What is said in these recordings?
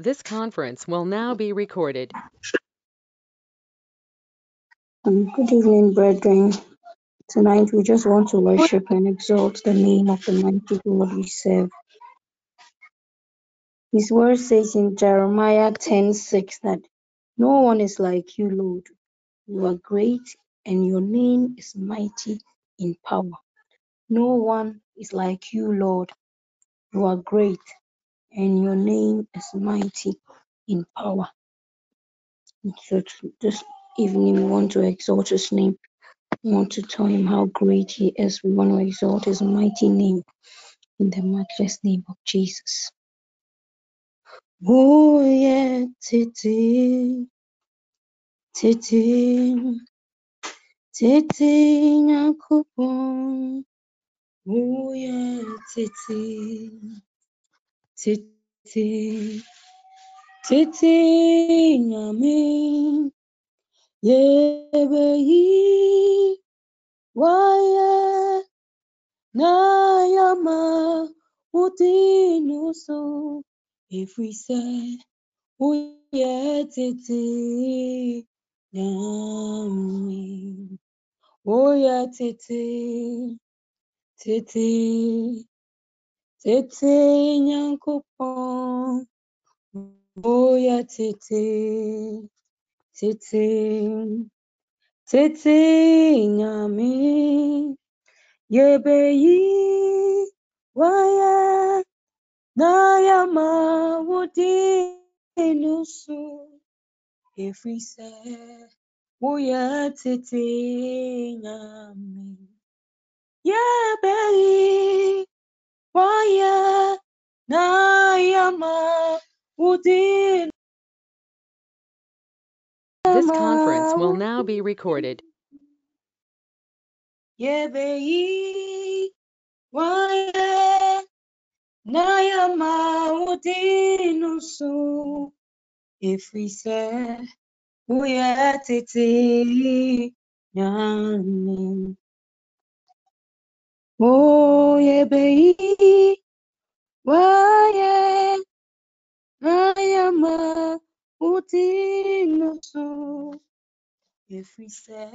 This conference will now be recorded. Good evening, brethren. Tonight we just want to worship and exalt the name of the mighty God we serve. His word says in Jeremiah 10:6 that no one is like you, Lord. You are great and your name is mighty in power. No one is like you, Lord. You are great and your name is mighty in power. So this evening we want to exalt his name. We want to tell him how great he is. We want to exalt his mighty name in the matchless name of Jesus. Oh yeah, titi, titi, titi nakupon. Oh yeah, titi. Titi, titi, nyame, yebehi, waye, na yama, uti nusu. If we say, oh yeah, titi, nyame, oh yeah, titi, titi. Tete nyankopon, oya tete, tete, tete nyame, yebeyi waya na yama wodi nusu. If we say, oya tete nyame, yebeyi. Why this conference will now be recorded. Yebeyi why nayama. If we say we are titi nyame. Oh yeah, baby, why yeah, I am a utinoso. If we say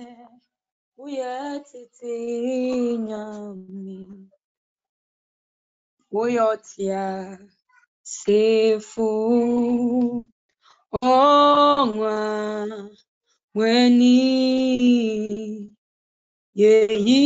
we are titi nyame, we are tia sefu onwa weni yeyi.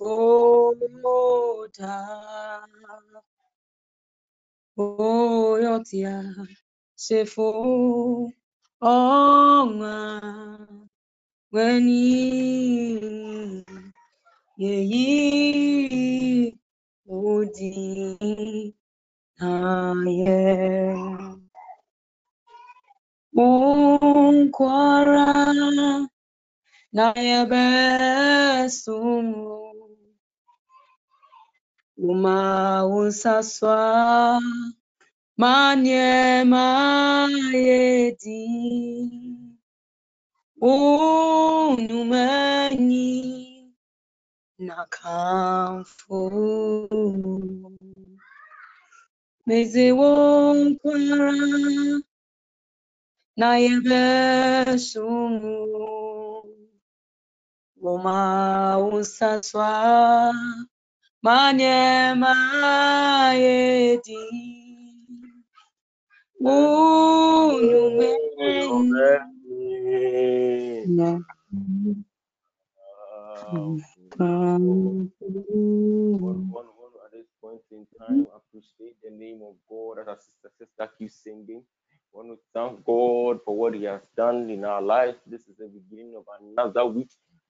Foda, oh yotia, sefo, onga, weni, yeyi, odi, aye, monkwara, naye besumu. Uma usaswa manye mayedi unumeni nakamfu meze wonkwara na yebesumu uma usaswa manye mayedi at this point in time, appreciate the name of God as our sister keeps singing. I want to thank God for what he has done in our life. This is the beginning of another week.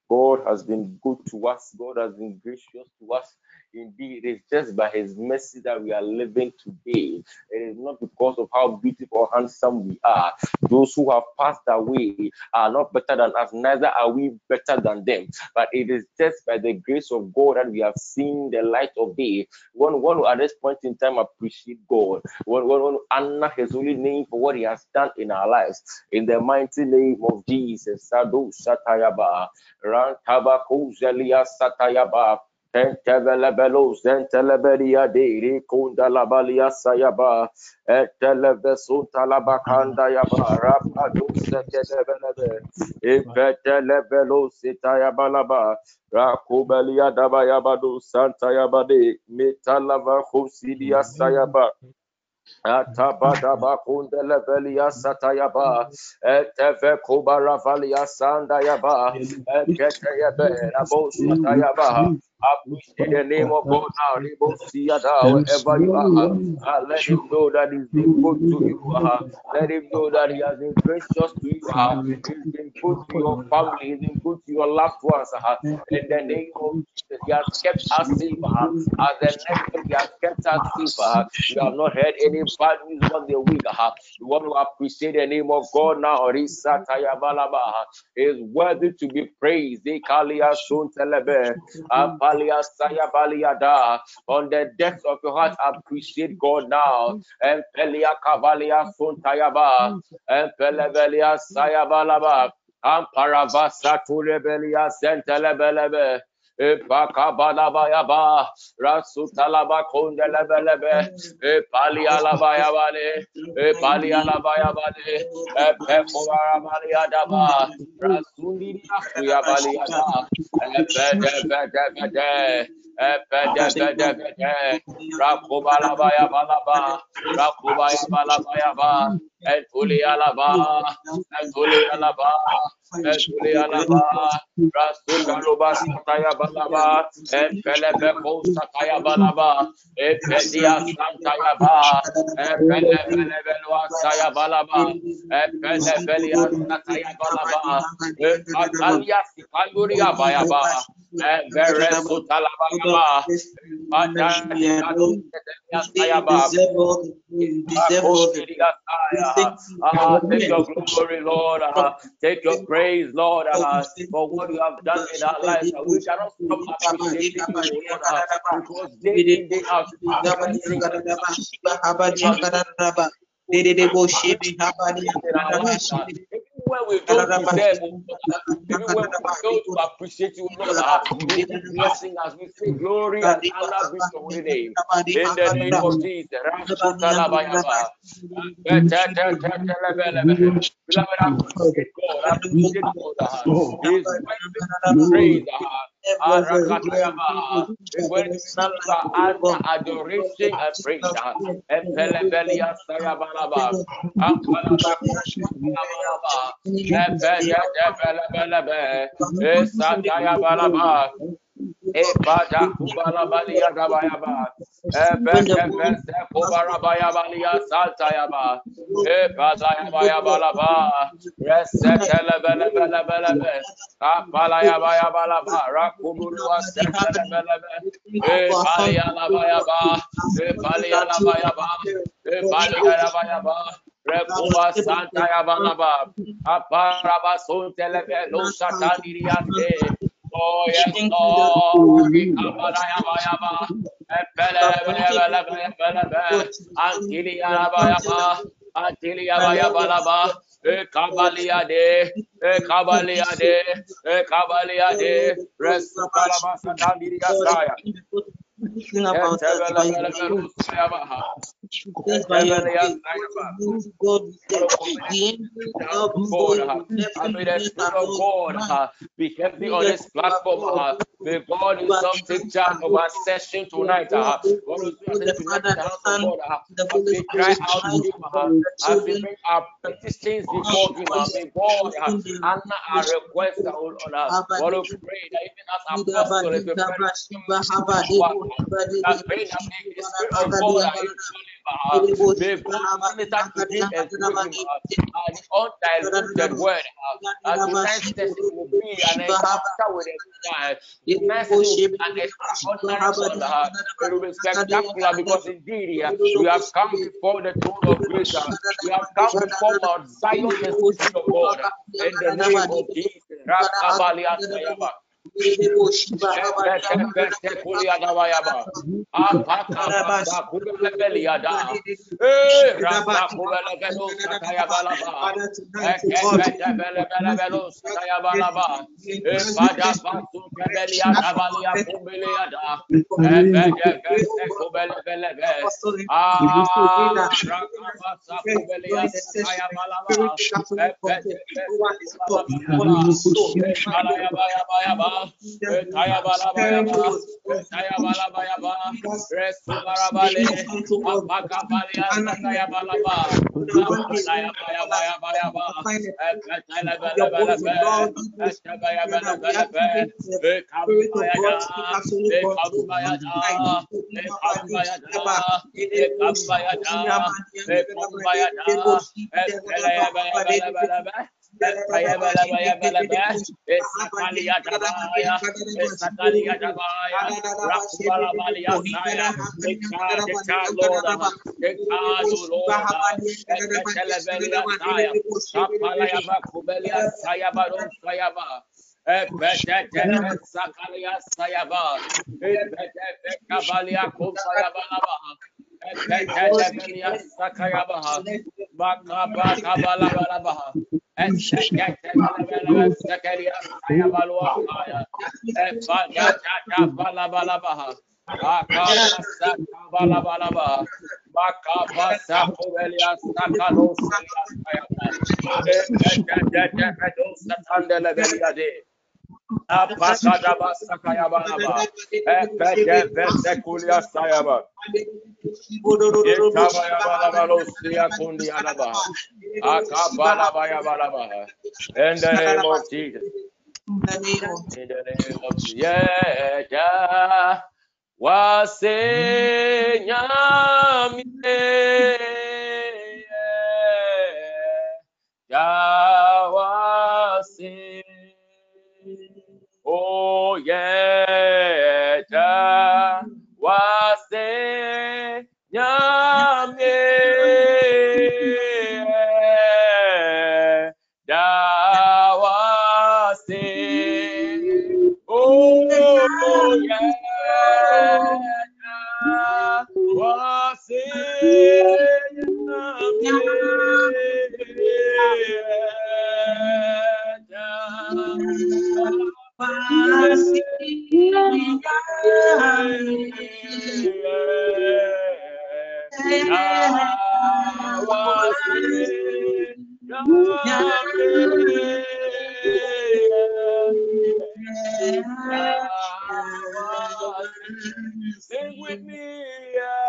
God has been good to us. God has been gracious to us. Indeed, it is just by his mercy that we are living today. It is not because of how beautiful or handsome we are. Those who have passed away are not better than us, neither are we better than them. But it is just by the grace of God that we have seen the light of day. One at this point in time appreciate God. One honor his holy name for what he has done in our lives. In the mighty name of Jesus. Sado Satayaba. Rantaba Kozalia Satayaba. Tentevelebelos, Tentelebelia de Kondalabalia Sayaba, Etelevesun Talabakanda Yaba, Rapadus, Tetelebele, Epetelebelos, Itayabalaba, Rakubelia Dabayabadu, Santa Yabade, Metalava Hosidia Sayaba. Atabadaba kundelevelia satayaba, eteve kubaravalia sandayaba, eteteyebe rabo satayaba. Appreciate the name of God now, wherever you are. Let him know that he's been good to you. Let him know that he has been gracious to you. He's been good to your family. He's been good to your loved ones. In the name of Jesus, he has kept us safe. As the next day, he has kept us safe. You have not heard any bad news on the week. You want to appreciate the name of God now. He's worthy to be praised. On the depths of your heart, appreciate God now. And Pelia Cavalia Fontayaba, and Pelevelia Sayabalaba, and Paravasa Tulebelia Sentelebelebe. Epakabalaba Rasutalaba Kondelebelebe, Epalialabayabale, Epalialabayabale, Epeporamaliadaba, Rasulia Yabaliada, Epedebede, Epedebede, Rakubalabayabalaba, Rakubalabayabalaba, Etulialaba, Etulialaba. Take your glory, Lord. Take your praise. Praise Lord for what you have done in our lives. We cannot stop appreciating you, because they have when we don't deserve, even when we don't appreciate you, Lord, you are blessing us. We say glory and honor be to your holy name. In the name of Jesus. Beloved, appreciate God. Appreciate God. He is worthy to praise. When we start our adoration and praise, Rebuba Santa Yabalaba, Aparabason Telebelo Sataniate. Oh, yes, Lord. God, be happy on this platform. May God himself take charge of our session tonight. We cry out to him as we bring our petitions before him. May God answer our request. We want to pray that even as our apostles, the Spirit of God is undiluted word. His mercy is an extraordinary one. It will be spectacular because indeed we have come before the throne of grace. We have come before Mount Zion, the city of God, in the name of Jesus. In the name of Jesus. In the name of Jesus. Yeah. Oh yeah, da was the yame, da was the oh yeah, da was the yame. Sing with me, yeah.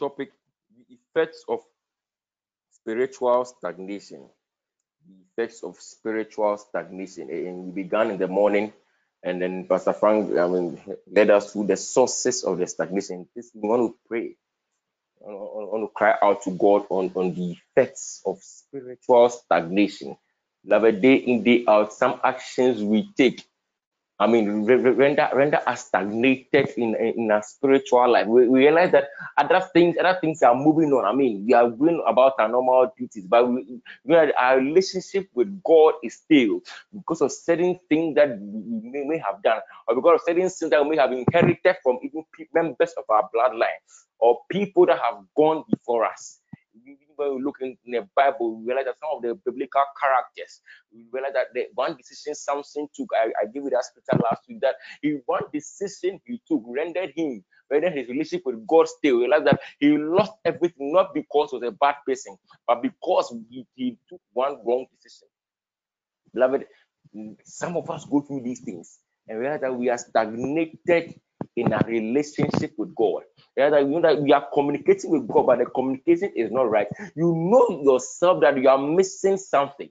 Topic: the effects of spiritual stagnation. The effects of spiritual stagnation. And we began in the morning And then Pastor Frank, led us through the sources of the stagnation. This, we want to pray. I want to cry out to God on the effects of spiritual stagnation. Beloved, day in, day out, some actions we take, render us stagnated in our spiritual life. We realize that other things are moving on. We are going about our normal duties, but our relationship with God is stale because of certain things that we may have done, or because of certain things that we may have inherited from even members of our bloodline or people that have gone before us. When we look in the Bible, we realize that some of the biblical characters, we realize that the one decision Samson took, I gave you that scripture last week, that one decision he took rendered his relationship with God stale. We realize that he lost everything, not because he was a bad person, but because he took one wrong decision. Beloved, some of us go through these things and realize that we are stagnated in our relationship with God. That we are communicating with God, but the communication is not right. You know yourself that you are missing something.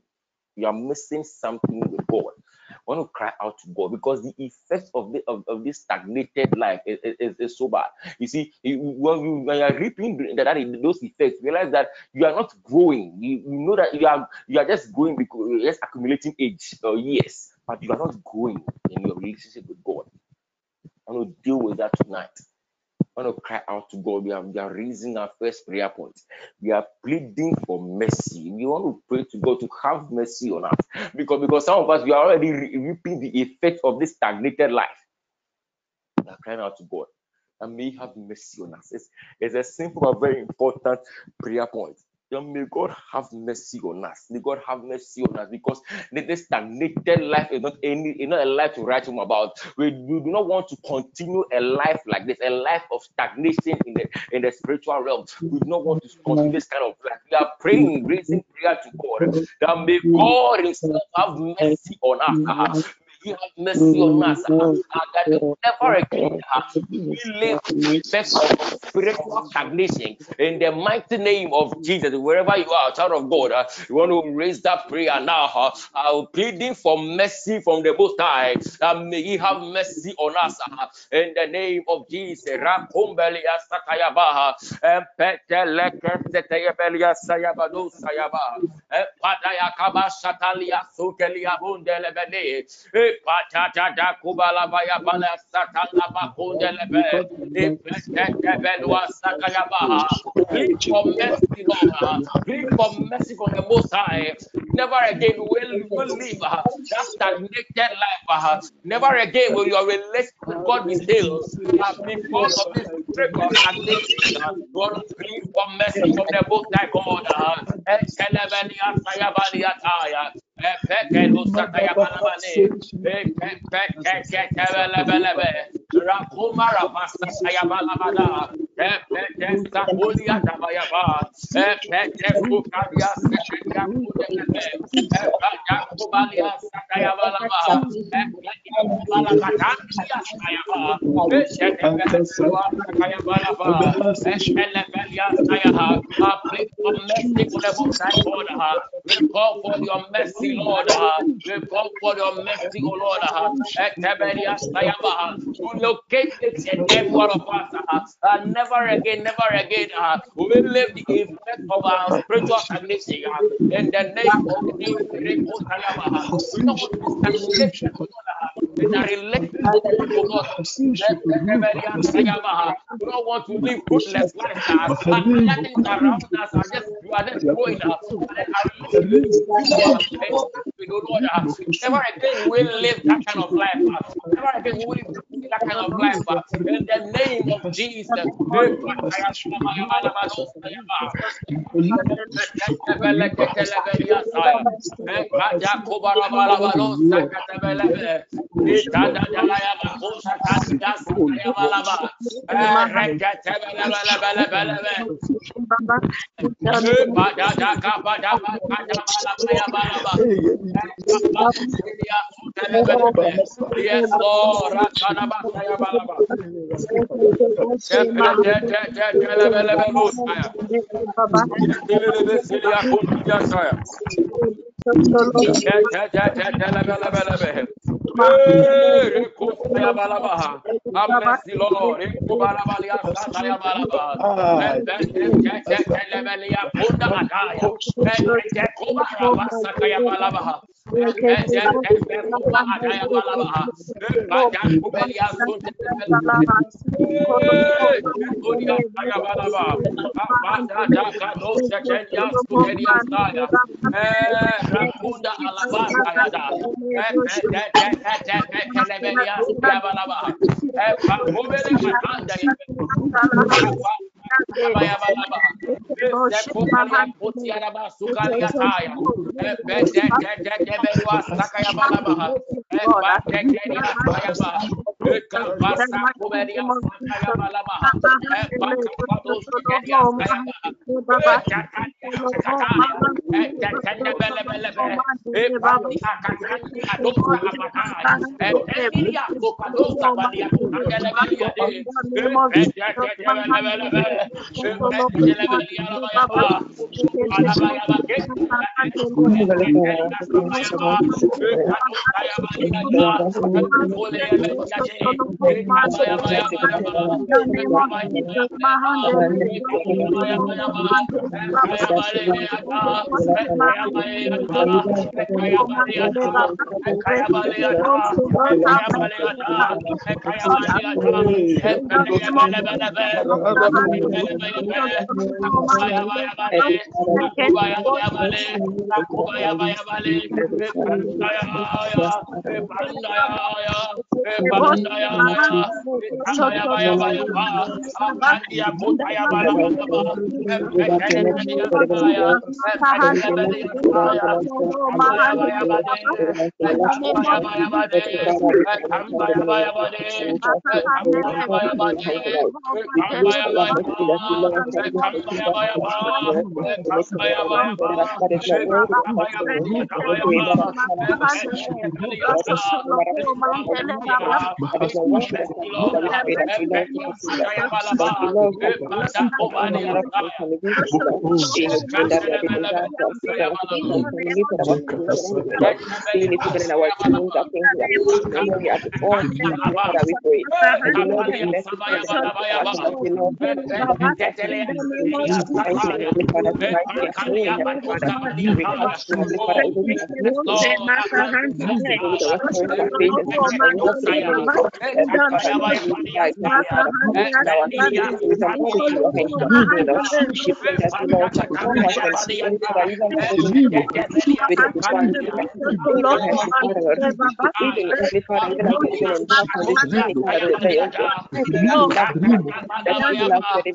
You are missing something with God. I want to cry out to God because the effects of this stagnated life is so bad. You see, when you are reaping those effects, realize that you are not growing. You know that you are just growing because you're just accumulating age or years, but you are not growing in your relationship with God. I want to deal with that tonight. I want to cry out to God. We are raising our first prayer point. We are pleading for mercy. We want to pray to God to have mercy on us. Because some of us, we are already reaping the effect of this stagnated life. We are crying out to God. And may He have mercy on us. It's a simple but very important prayer point. May God have mercy on us. May God have mercy on us, because this stagnated life is not a life to write home about. We do not want to continue a life like this, a life of stagnation in the spiritual realm. We do not want to continue this kind of life. We are praying, raising prayer to God that may God Himself have mercy on us. You have mercy on us, that never again we live in the effects of spiritual stagnation. In the mighty name of Jesus, wherever you are, child of God, you want to raise that prayer now. Pleading for mercy from the Most High. May He have mercy on us in the name of Jesus. Patata Kubala Bayabana Satana Kundelebe, Belwa Sakayabaha, plead for mercy from the Most High. Never again will live that stagnated life. Never again will your relationship with God be stale because of this triple stagnation. God, plead for mercy from the Most High, God. Telebania Sayabania Taya. We call for your mercy, Lord, we call for your mercy, O Lord, to locate each and every one of us. Never again, we will live the effect of our spiritual stagnation in the name of Jesus. We don't want to stagnation, O Lord, in our relationship with you, Lord. We don't want to live fruitless life, and nothing around us are just, you are just going up. Never again we live that kind of life. Never again we live that kind of life. In the name of Jesus. Yes, Lord, bless the Lord. God bless you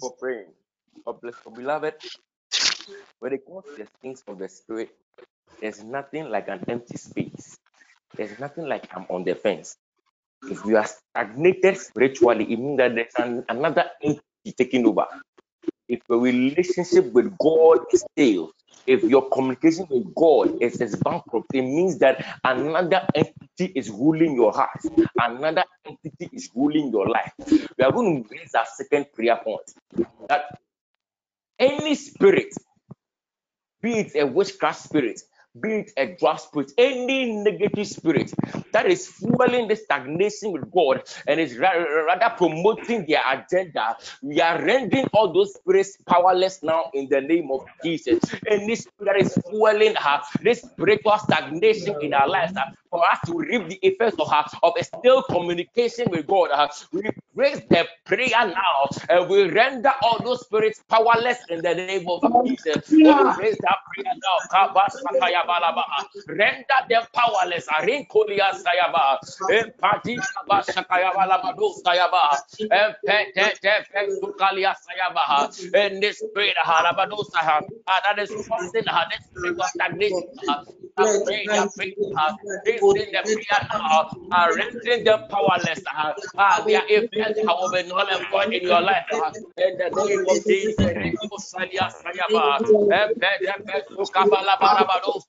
for praying. God bless you, beloved. When it comes to the things of the Spirit, there's nothing like an empty space. There's nothing like I'm on the fence. If you are stagnated spiritually, it means that there's another entity taking over. if your relationship with God is stale, if your communication with God is bankrupt, it means that another entity is ruling your heart, another entity is ruling your life. We are going to raise our second prayer point, that any spirit, be it a witchcraft spirit, be it a draft spirit, any negative spirit that is fueling the stagnation with God and is rather promoting their agenda, we are rendering all those spirits powerless now in the name of Jesus. Any spirit that is fueling this spiritual stagnation in our lives, for us to reap the effects of a still communication with God, we raise the prayer now and we render all those spirits powerless in the name of Jesus. We raise that prayer now. Render them powerless. Arinkolia Sayaba, Empati Shakayabalabado Sayaba, Empetukalia Sayaba, and this spirit Harabado Saha, that is causing her this spirit of stagnation. Are rendering them powerless. Their effects are over null and void in your life. In the name of Jesus, Rinkolia Sayaba, Empetukabalabado.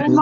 Yes,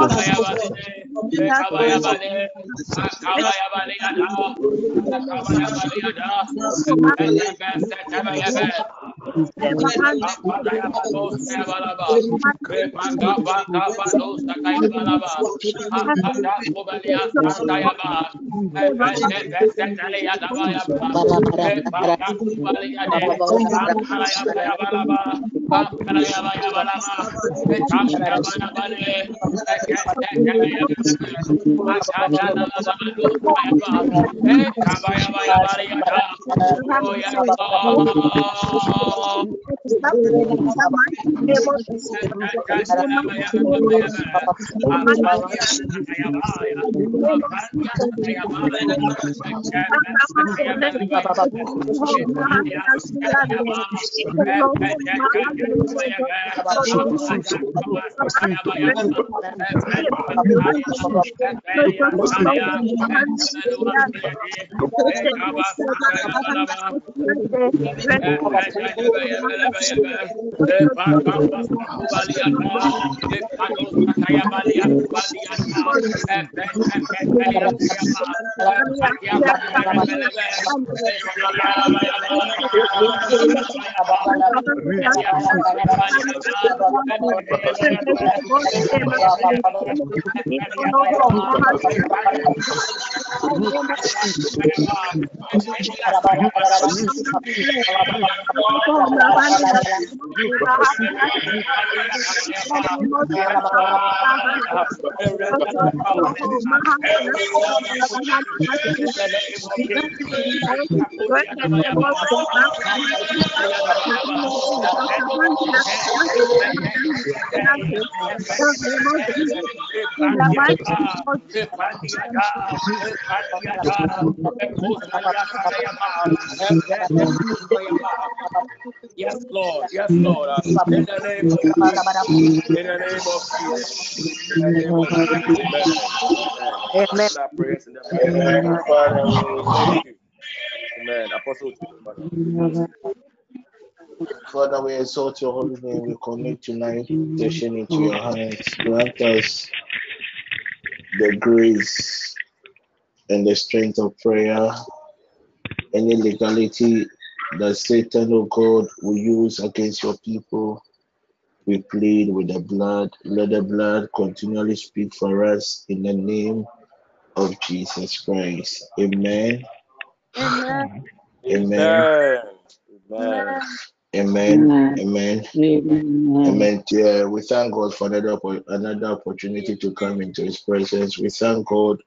Lord. Yes, Lord. In the name of Jesus. In the name of Jesus. In the name of Jesus. Amen. Amen. Apostle. Father, we exalt your holy name. We commit tonight session into your hands. Grant us the grace and the strength of prayer. Any legality that Satan, oh God, will use against your people, we plead with the blood. Let the blood continually speak for us in the name of Jesus Christ. Amen. Amen. Amen. Amen. Amen. Amen. Amen. We thank God for another opportunity to come into His presence. We thank God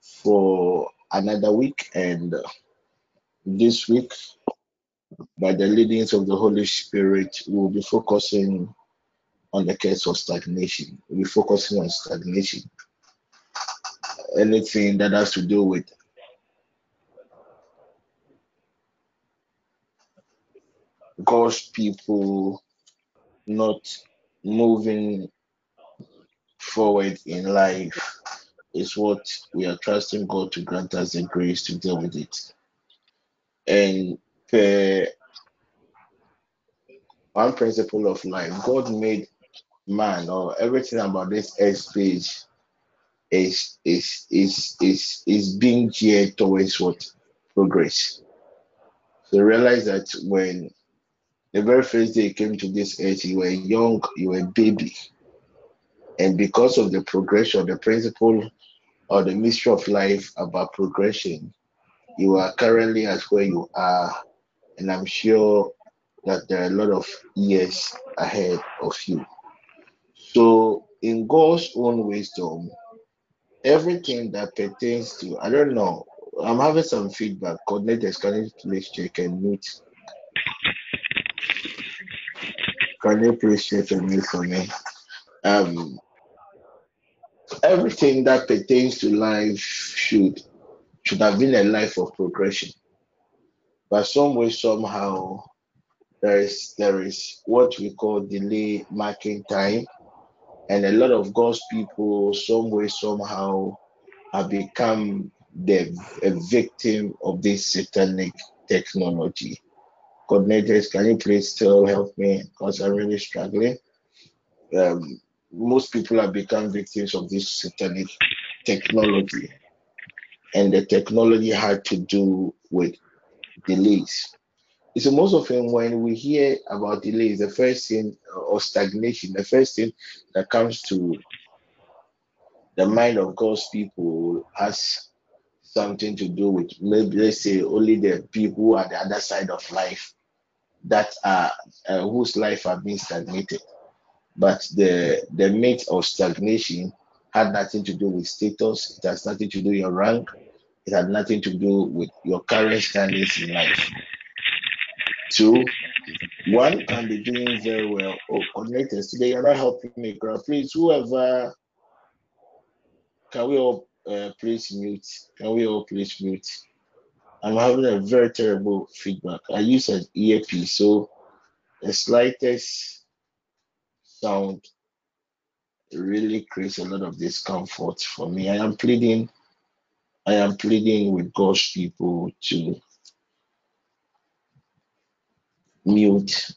for another week, and this week, by the leadings of the Holy Spirit, we'll be focusing on the case of stagnation. We'll be focusing on stagnation. Anything that has to do with God's people not moving forward in life is what we are trusting God to grant us the grace to deal with it. And one principle of life, God made man, or everything about this earth page is being geared towards what? Progress. So realize that when the very first day you came to this earth, you were young, you were a baby. And because of the progression, the principle or the mystery of life about progression, you are currently at where you are, and I'm sure that there are a lot of years ahead of you. So in God's own wisdom, everything that pertains to, I don't know, I'm having some feedback. Coordinators, can you please check and mute? Can you please check and mute for me? Everything that pertains to life should have been a life of progression, but some way, somehow, there is what we call delay marking time, and a lot of God's people, some way, somehow, have become a victim of this satanic technology. Coordinators, can you please still help me? Because I'm really struggling. most people have become victims of this satanic technology, and the technology had to do with delays. So most often when we hear about delays, the first thing, or stagnation, the first thing that comes to the mind of God's people has something to do with, maybe let's say, only the people who are the other side of life that are whose life have been stagnated. But the myth of stagnation had nothing to do with status. It has nothing to do with your rank. It had nothing to do with your current standings in life. Two, one can be doing very well. Oh, connectors today, you're not helping me, girl. Please, whoever, can we all please mute? Can we all please mute? I'm having a very terrible feedback. I use an earpiece, so the slightest sound really creates a lot of discomfort for me. I am pleading with God's people to mute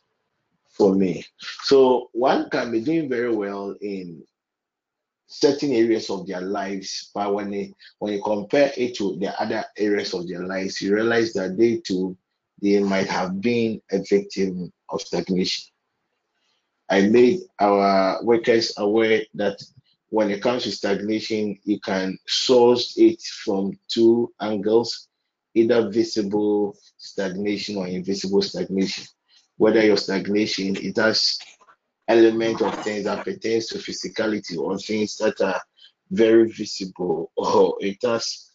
for me. So one can be doing very well in certain areas of their lives, but when you compare it to the other areas of their lives, you realize that they might have been a victim of stagnation. I made our workers aware that when it comes to stagnation, you can source it from two angles, either visible stagnation or invisible stagnation. Whether your stagnation, it has element of things that pertains to physicality or things that are very visible, or it has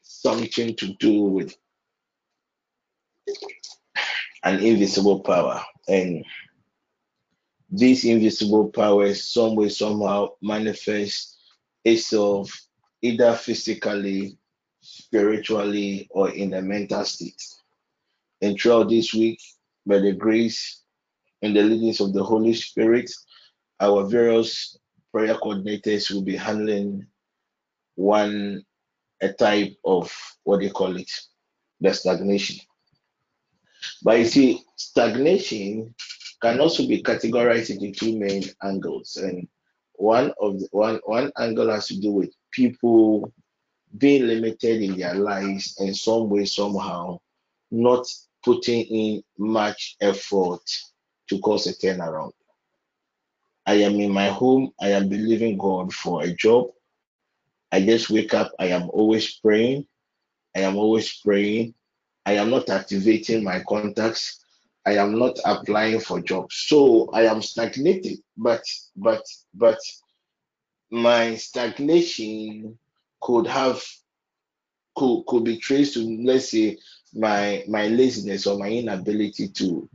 something to do with an invisible power. And these invisible powers some way, somehow manifest itself either physically, spiritually, or in the mental state. And throughout this week, by the grace and the leadings of the Holy Spirit, our various prayer coordinators will be handling a type of, the stagnation. But you see, stagnation can also be categorized into two main angles. And one angle has to do with people being limited in their lives and some way, somehow, not putting in much effort to cause a turnaround. I am in my home. I am believing God for a job. I just wake up. I am always praying. I am not activating my contacts. I am not applying for jobs. So I am stagnated, but my stagnation could be traced to, let's say, my laziness or my inability to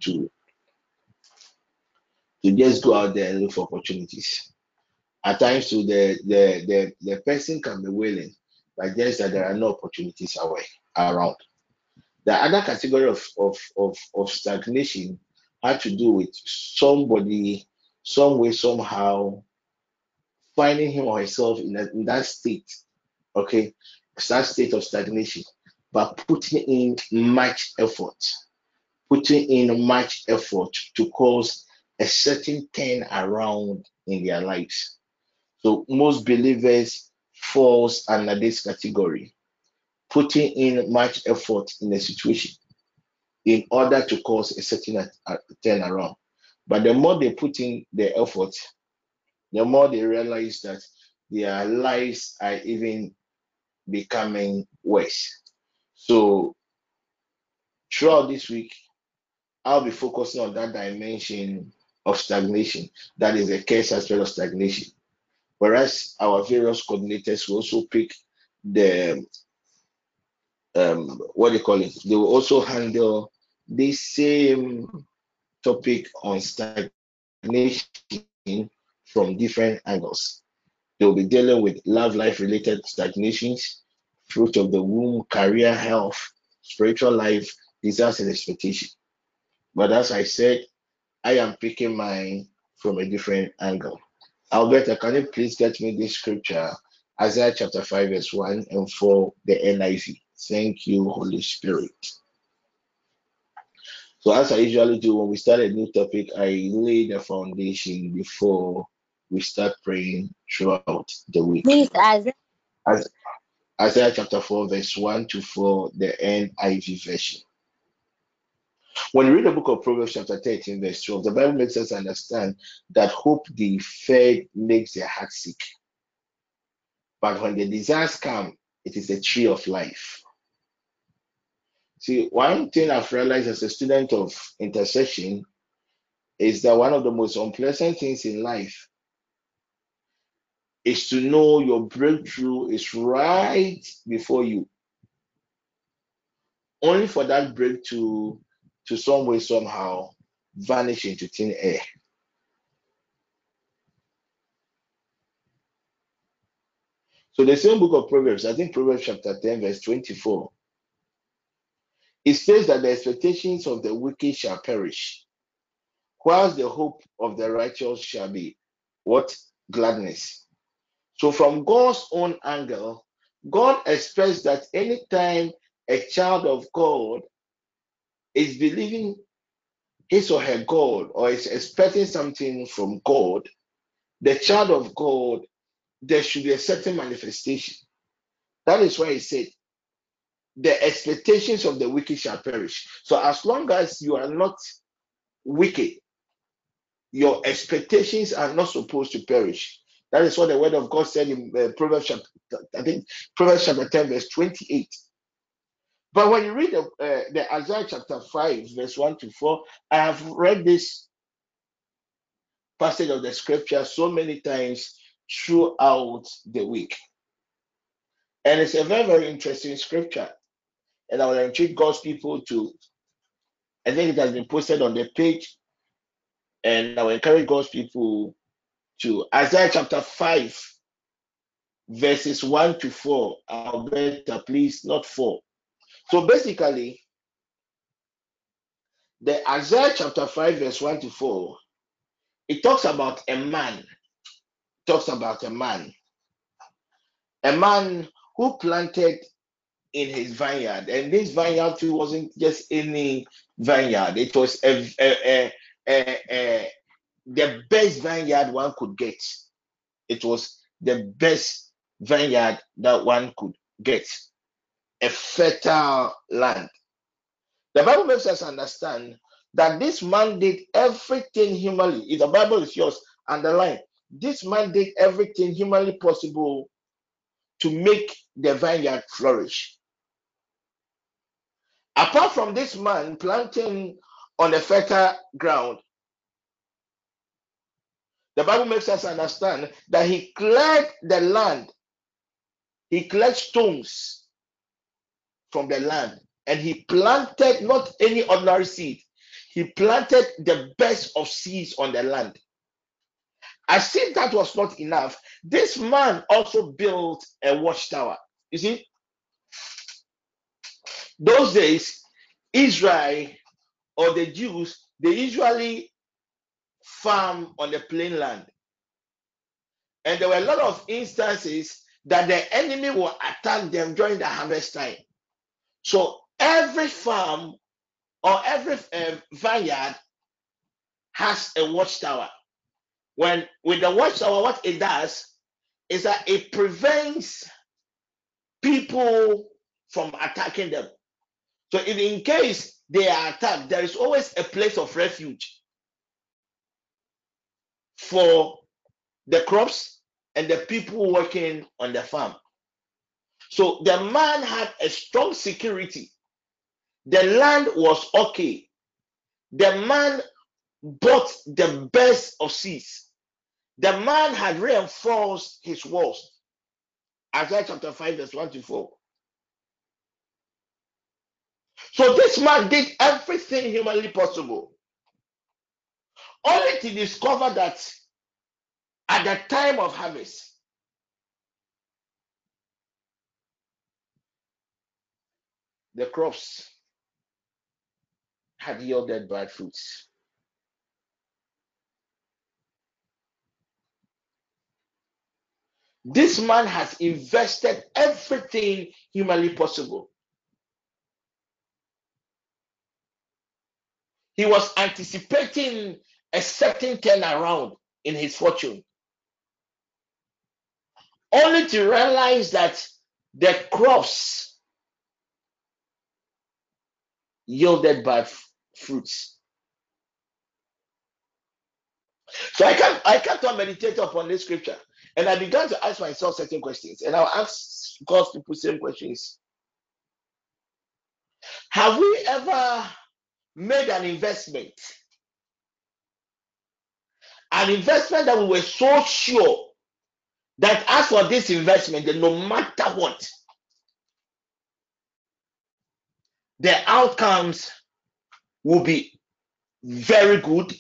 just go out there and look for opportunities. At times, to the person can be willing, but just that there are no opportunities around. The other category of stagnation had to do with somebody, some way, somehow, finding him or herself in that state, okay, that state of stagnation, but putting in much effort to cause a certain turn around in their lives. So most believers falls under this category, putting in much effort in a situation in order to cause a certain turnaround. But the more they put in the effort, the more they realize that their lives are even becoming worse. So throughout this week, I'll be focusing on that dimension of stagnation. That is the curse aspect of stagnation. Whereas our various coordinators will also pick the they will also handle this same topic on stagnation from different angles. They will be dealing with love life related stagnations, fruit of the womb, career, health, spiritual life, desires and expectation. But as I said, I am picking mine from a different angle. Alberta, can you please get me this scripture, Isaiah chapter 5, verse 1 and 4, the NIV? Thank you, Holy Spirit. So as I usually do, when we start a new topic, I lay the foundation before we start praying throughout the week. Please, Isaiah chapter 4, verse 1 to 4, the NIV version. When you read the book of Proverbs chapter 13, verse 12, the Bible makes us understand that hope deferred makes the heart sick. But when the desires come, it is a tree of life. See, one thing I've realized as a student of intercession is that one of the most unpleasant things in life is to know your breakthrough is right before you, only for that breakthrough to some way, somehow, vanish into thin air. So the same book of Proverbs, I think Proverbs chapter 10, verse 24, it says that the expectations of the wicked shall perish, whilst the hope of the righteous shall be what? Gladness. So from God's own angle, God expressed that anytime a child of God is believing his or her God, or is expecting something from God, the child of God, there should be a certain manifestation. That is why he said, the expectations of the wicked shall perish. So as long as you are not wicked, your expectations are not supposed to perish. That is what the word of God said in Proverbs chapter 10, verse 28. But when you read the Isaiah chapter 5, verse 1 to 4, I have read this passage of the scripture so many times throughout the week. And it's a very, very interesting scripture. And I will entreat God's people to, I think it has been posted on the page. And I will encourage God's people to Isaiah chapter 5, verses 1 to 4. Alberta, please, not 4. So basically, the Isaiah chapter 5, verse 1 to 4, it talks about a man. It talks about a man. A man who planted in his vineyard, and this vineyard too wasn't just any vineyard. It was the best vineyard one could get. It was the best vineyard that one could get, a fertile land. The Bible makes us understand that this man did everything humanly. If the Bible is yours, underline, this man did everything humanly possible to make the vineyard flourish. Apart from this man planting on a fertile ground, the Bible makes us understand that he cleared the land, he cleared stones from the land, and he planted not any ordinary seed, he planted the best of seeds on the land. As if that was not enough, this man also built a watchtower. You see, those days, Israel or the Jews, they usually farm on the plain land. And there were a lot of instances that the enemy will attack them during the harvest time. So every farm or every vineyard has a watchtower. When with the watchtower, what it does is that it prevents people from attacking them. So if in case they are attacked, there is always a place of refuge for the crops and the people working on the farm. So the man had a strong security. The land was okay. The man bought the best of seeds. The man had reinforced his walls. Isaiah chapter 5, verse 1 to 4. So this man did everything humanly possible, only to discover that at the time of harvest, the crops had yielded bad fruits. This man has invested everything humanly possible. He was anticipating a certain turnaround in his fortune, only to realize that the crops yielded by fruits. So I kept on meditating upon this scripture, and I began to ask myself certain questions, and I'll ask God's people same questions. Have we ever made an investment that we were so sure that as for this investment, that no matter what, the outcomes will be very good?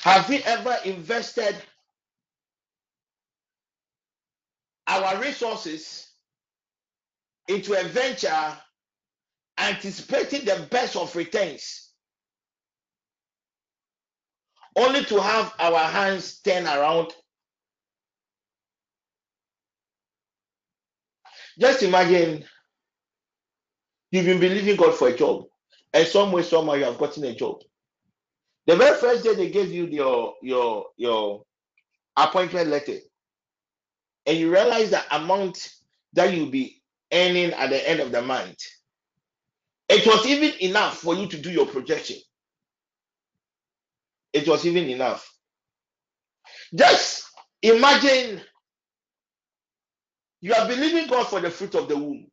Have we ever invested our resources into a venture, anticipating the best of returns, only to have our hands turn around? Just imagine you've been believing God for a job, and some way, somehow, you have gotten a job. The very first day they gave you your appointment letter, and you realize the amount that you'll be earning at the end of the month, it was even enough for you to do your projection. It was even enough. Just imagine you are believing God for the fruit of the womb,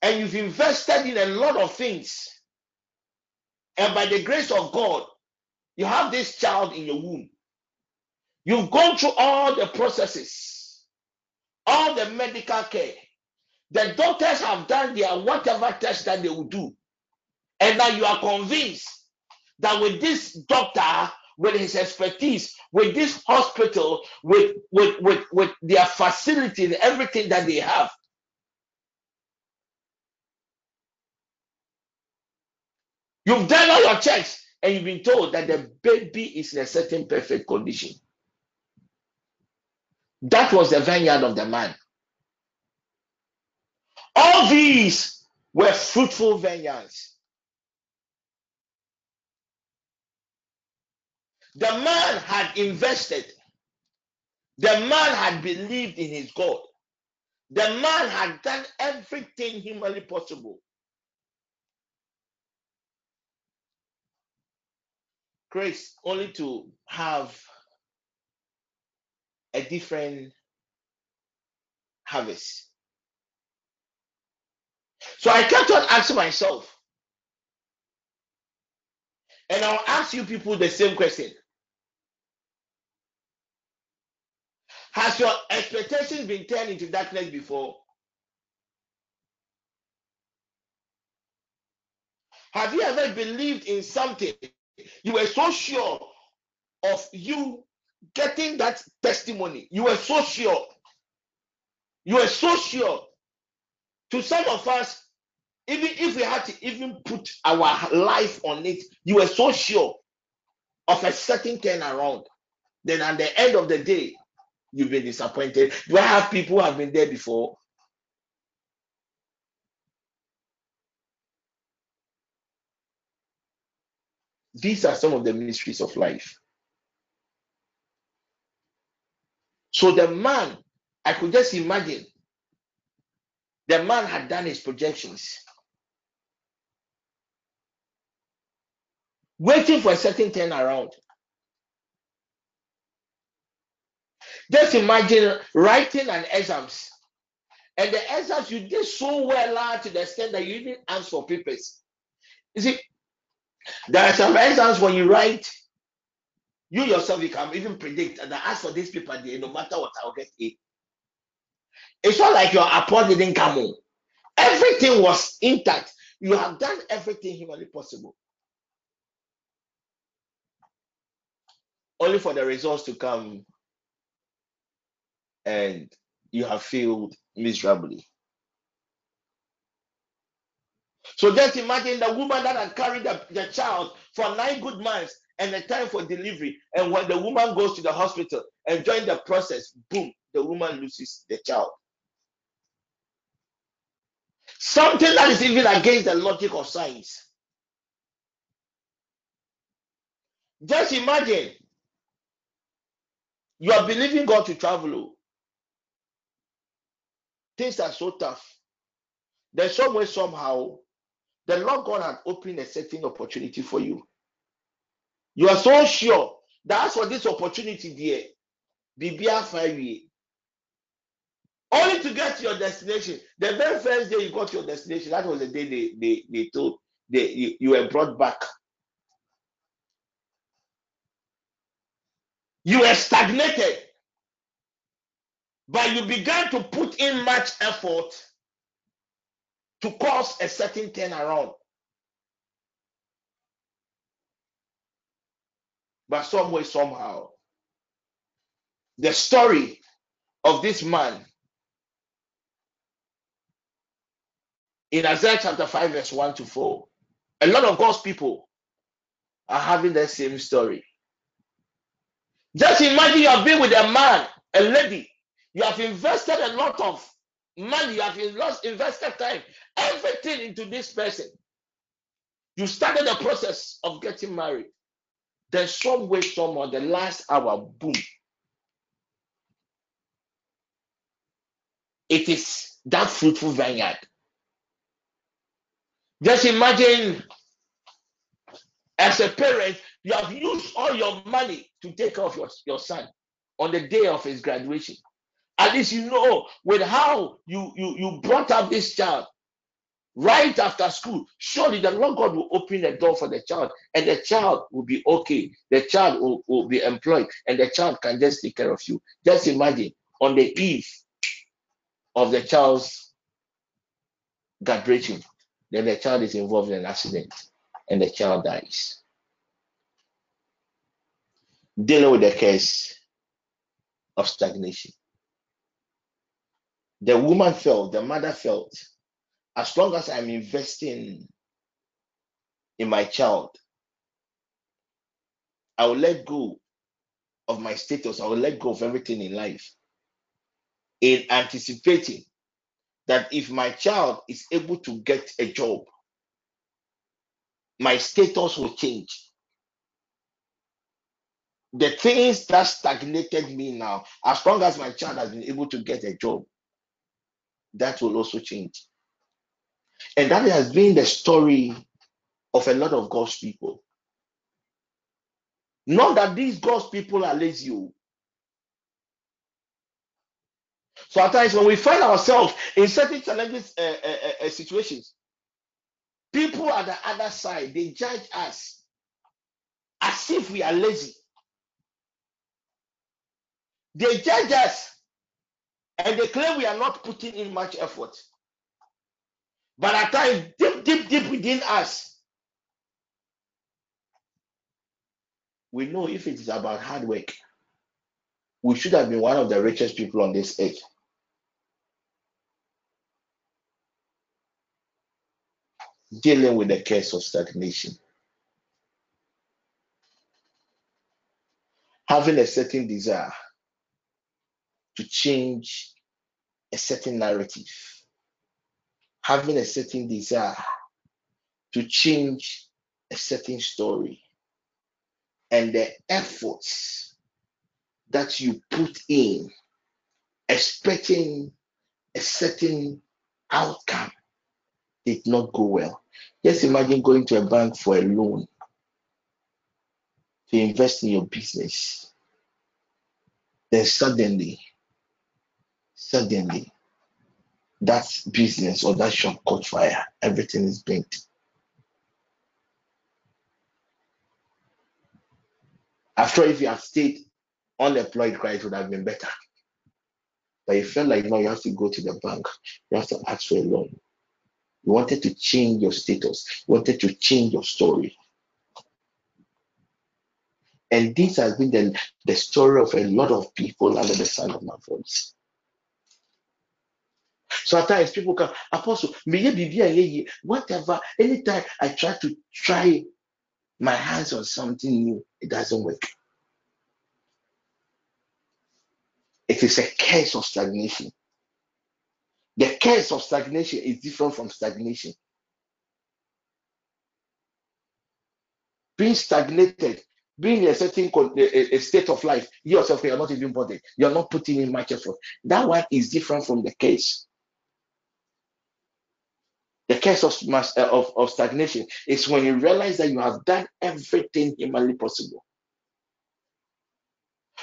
and you've invested in a lot of things, and by the grace of God, you have this child in your womb. You've gone through all the processes, all the medical care. The doctors have done their whatever test that they will do, and now you are convinced that with this doctor, with his expertise, with this hospital, with their facility and everything that they have, you've done all your checks, and you've been told that the baby is in a certain perfect condition. That was the vineyard of the man. All these were fruitful vineyards. The man had invested. The man had believed in his God. The man had done everything humanly possible. Chris, only to have a different harvest. So I kept on asking myself, and I'll ask you people the same question. Has your expectations been turned into darkness before? Have you ever believed in something? You were so sure of you getting that testimony. You were so sure. You were so sure. To some of us, even if we had to even put our life on it, you were so sure of a certain turnaround. Then at the end of the day, you've been disappointed. Do I have people who have been there before? These are some of the mysteries of life. So the man, I could just imagine, the man had done his projections, waiting for a certain turnaround. Just imagine writing an exams, and the exams you did so well to the extent that you didn't ask for papers. You see, there are some exams when you write, you yourself you can even predict and ask for this paper there, no matter what, I'll get A. It's not like your apport didn't come on. Everything was intact. You have done everything humanly possible, only for the results to come, and you have failed miserably. So just imagine the woman that had carried the child for 9 good months and the time for delivery. And when the woman goes to the hospital and joins the process, boom, the woman loses the child. Something that is even against the logic of science. Just imagine you are believing God to travel. Things are so tough. There's some way, somehow, the Lord God had opened a certain opportunity for you. You are so sure that as for this opportunity, dear, only to get to your destination. The very first day you got to your destination, that was the day they told you were brought back. You were stagnated, but you began to put in much effort to cause a certain turnaround. But some way, somehow, the story of this man in Isaiah chapter 5, verse 1 to 4, a lot of God's people are having the same story. Just imagine you have been with a man, a lady. You have invested a lot of money. You have invested time, everything into this person. You started the process of getting married. Then some way, somehow, the last hour, boom. It is that fruitful vineyard. Just imagine, as a parent, you have used all your money to take care of your son on the day of his graduation. At least you know with how you brought up this child right after school. Surely the Lord God will open the door for the child, and the child will be okay. The child will be employed, and the child can just take care of you. Just imagine on the eve of the child's graduation, then the child is involved in an accident and the child dies. Dealing with the curse of stagnation. The woman felt, the mother felt, as long as I'm investing in my child, I will let go of my status. I will let go of everything in life, in anticipating that if my child is able to get a job, my status will change. The things that stagnated me now, as long as my child has been able to get a job, that will also change. And that has been the story of a lot of God's people. Not that these God's people are lazy. So at times when we find ourselves in certain challenging situations, people at the other side, they judge us as if we are lazy. They judge us and they claim we are not putting in much effort. But at times, deep within us, we know if it is about hard work, we should have been one of the richest people on this earth. Dealing with the curse of stagnation. Having a certain desire to change a certain narrative. Having a certain desire to change a certain story. And the efforts that you put in, expecting a certain outcome, did not go well. Just imagine going to a bank for a loan to invest in your business. Then suddenly, that business or that shop caught fire. Everything is burnt. After all, if you have stayed unemployed, it would have been better. But you felt like, no, you have to go to the bank. You have to ask for a loan. You wanted to change your status. You wanted to change your story. And this has been the story of a lot of people under the sound of my voice. So at times people come, Apostle, whatever, anytime I try my hands on something new, it doesn't work. It is a case of stagnation. The curse of stagnation is different from stagnation. Being stagnated, being in a certain state of life, you yourself, you are not even bothered. You are not putting in much effort. That one is different from the curse. The curse of stagnation is when you realize that you have done everything humanly possible.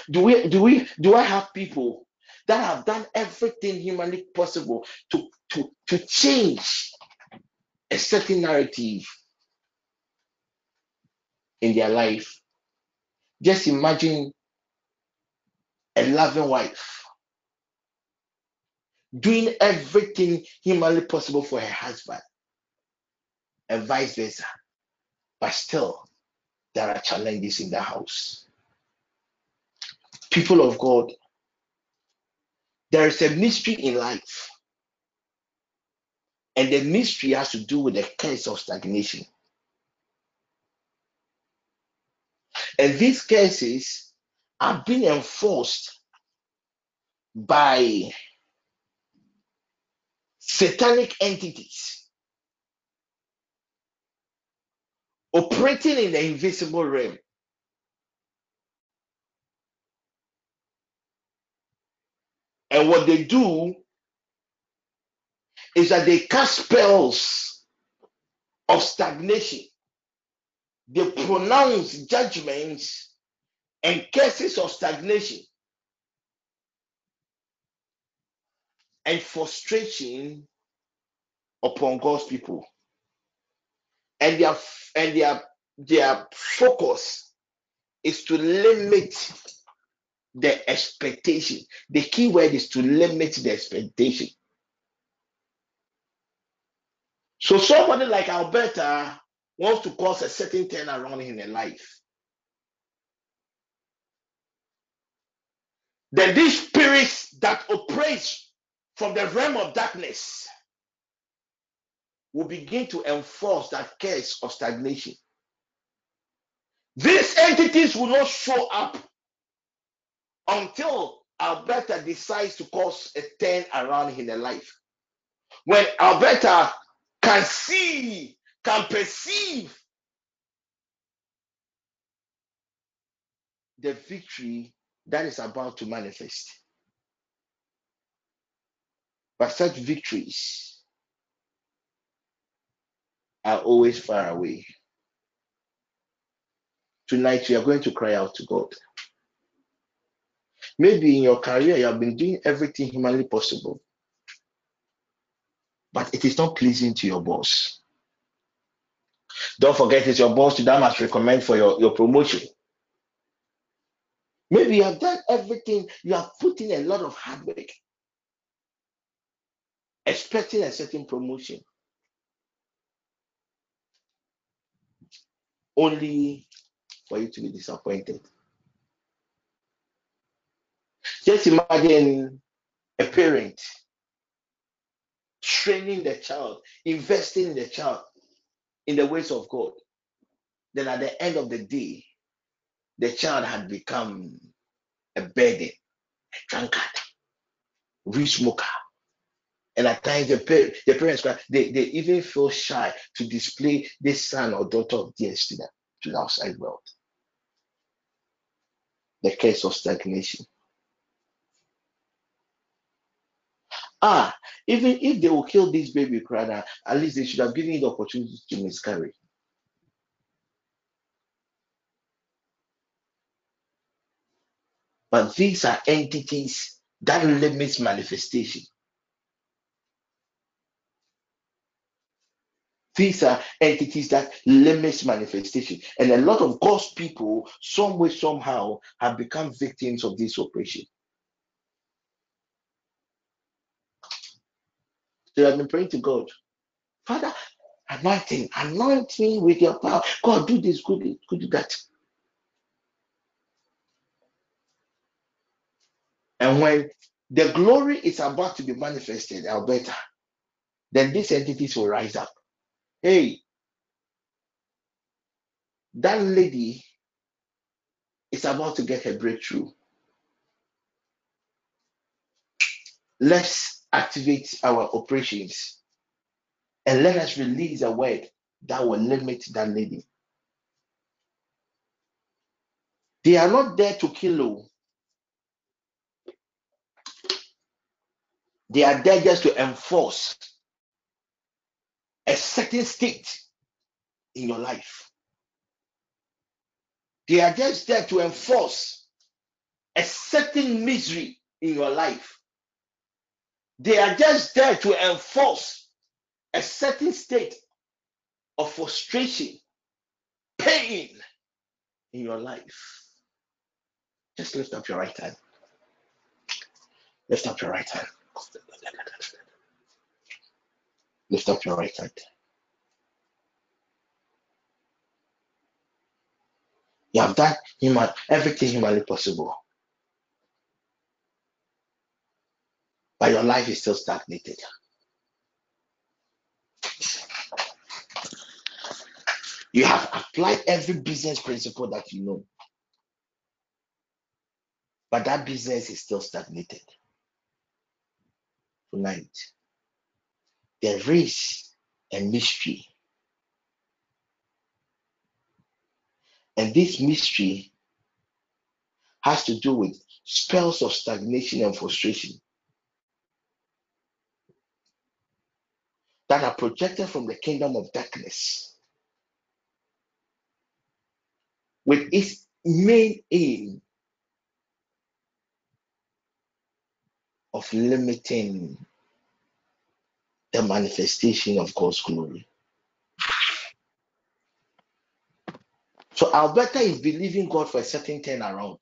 Do I have people that have done everything humanly possible to change a certain narrative in their life? Just imagine a loving wife doing everything humanly possible for her husband and vice versa, but still there are challenges in the house. People of God, there is a mystery in life, and the mystery has to do with the curse of stagnation. And these curses are being enforced by satanic entities operating in the invisible realm. And what they do is that they cast spells of stagnation. They pronounce judgments and curses of stagnation and frustration upon God's people. And their focus is to limit the expectation. The key word is to limit the expectation. So somebody like Alberta wants to cause a certain turnaround in their life. Then these spirits that operates from the realm of darkness will begin to enforce that curse of stagnation. These entities will not show up until Alberta decides to cause a turn around in her life. When Alberta can see, can perceive the victory that is about to manifest. But such victories are always far away. Tonight, we are going to cry out to God. Maybe in your career, you have been doing everything humanly possible, but it is not pleasing to your boss. Don't forget, it's your boss that must recommend for your promotion. Maybe you have done everything, you have put in a lot of hard work, expecting a certain promotion. Only for you to be disappointed. Just imagine a parent training the child, investing in the child in the ways of God. Then at the end of the day, the child had become a burden, a drunkard, a weed smoker. And at times, the parents, they even feel shy to display this son or daughter of theirs to the outside world. The curse of stagnation. Even if they will kill this baby cry, at least they should have given it the opportunity to miscarry. But these are entities that limit manifestation. These are entities that limit manifestation. And a lot of God's people, some way, somehow, have become victims of this oppression. So I've been praying to God, Father, anoint me with your power. God, do this, do that. And when the glory is about to be manifested, Alberta, then these entities will rise up. Hey, that lady is about to get her breakthrough. Let's activate our operations, and let us release a word that will limit that lady. They are not there to kill you. They are there just to enforce a certain state in your life. They are just there to enforce a certain misery in your life. They are just there to enforce a certain state of frustration, pain in your life. Just lift up your right hand. Lift up your right hand. Lift up your right hand. You have done everything humanly possible, but your life is still stagnated. You have applied every business principle that you know, but that business is still stagnated. Tonight, there is a mystery, and this mystery has to do with spells of stagnation and frustration that are projected from the kingdom of darkness, with its main aim of limiting the manifestation of God's glory. So Alberta is believing God for a certain turnaround,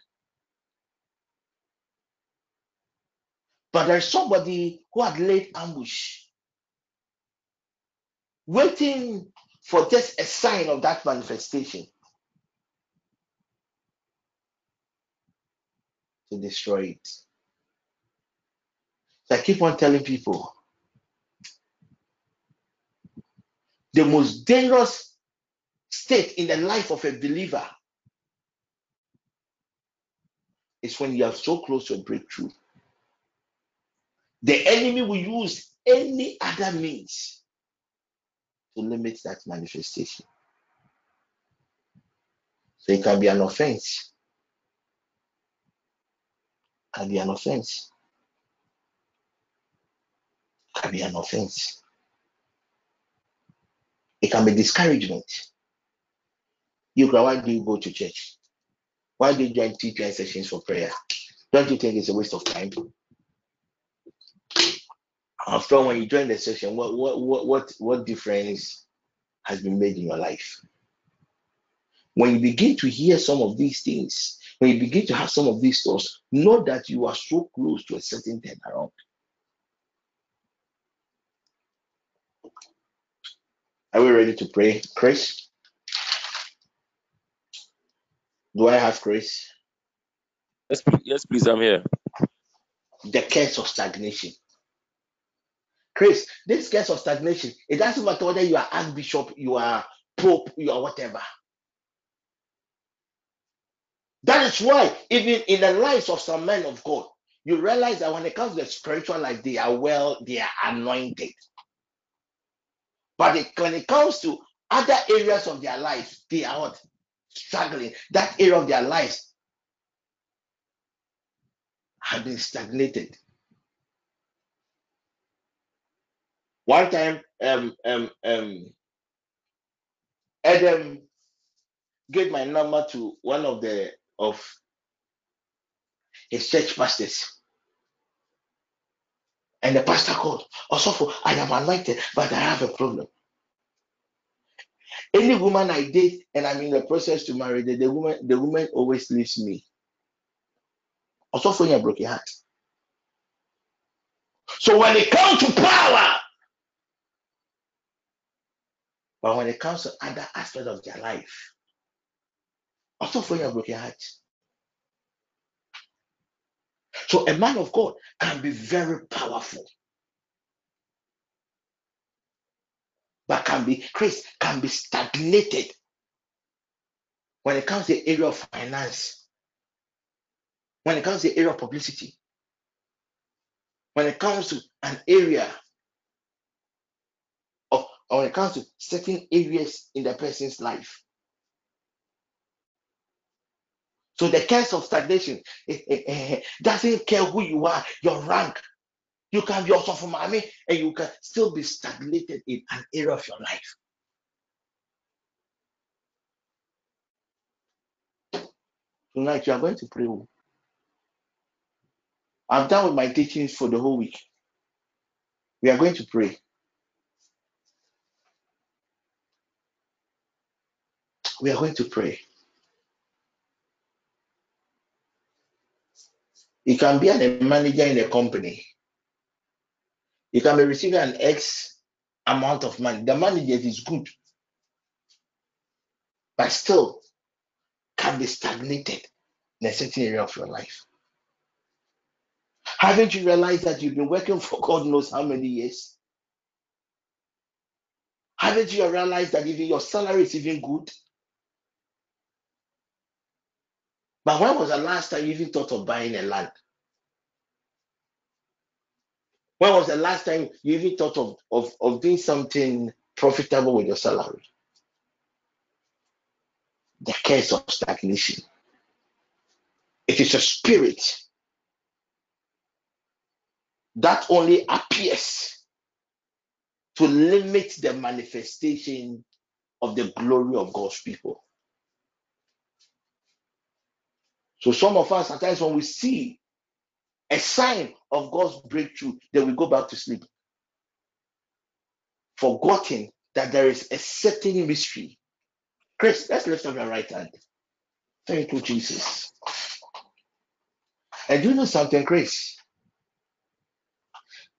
but there's somebody who had laid ambush, waiting for just a sign of that manifestation to destroy it. So I keep on telling people, the most dangerous state in the life of a believer is when you are so close to a breakthrough. The enemy will use any other means to limit that manifestation. So it can be an offense. Can be an offense. Can be an offense. It can be discouragement. You can, why do you go to church? Why do you join TPI sessions for prayer? Don't you think it's a waste of time? After when you join the session, what difference has been made in your life? When you begin to hear some of these things, when you begin to have some of these thoughts, know that you are so close to a certain turnaround. Are we ready to pray, Chris? Do I have Chris? Yes, please, I'm here. The curse of stagnation. Chris, this curse of stagnation, it doesn't matter whether you are Archbishop, you are Pope, you are whatever. That is why, even in the lives of some men of God, you realize that when it comes to the spiritual life, they are well, they are anointed. But when it comes to other areas of their life, they are what? Struggling. That area of their lives have been stagnated. One time, Adam gave my number to one of his church pastors, and the pastor called. Also, I am anointed, but I have a problem. Any woman I date and I'm in the process to marry, the woman always leaves me. Also, for your broken heart. So when it comes to power. But when it comes to other aspects of their life, also for your broken heart. So a man of God can be very powerful, but can be stagnated when it comes to the area of finance, when it comes to the area of publicity, when it comes to an area of, or when it comes to certain areas in the person's life. So the curse of stagnation doesn't care who you are, your rank. You can be also from army and you can still be stagnated in an area of your life. Tonight, you are going to pray. I'm done with my teachings for the whole week. We are going to pray. We are going to pray. You can be a manager in a company. You can be receiving an X amount of money. The manager is good, but still can be stagnated in a certain area of your life. Haven't you realized that you've been working for God knows how many years? Haven't you realized that even your salary is even good? But when was the last time you even thought of buying a land? When was the last time you even thought of doing something profitable with your salary? The curse of stagnation. It is a spirit that only appears to limit the manifestation of the glory of God's people. So some of us, at times when we see a sign of God's breakthrough, then we go back to sleep, forgetting that there is a certain mystery. Chris, let's lift up your right hand. Thank you, Jesus. And you know something, Chris?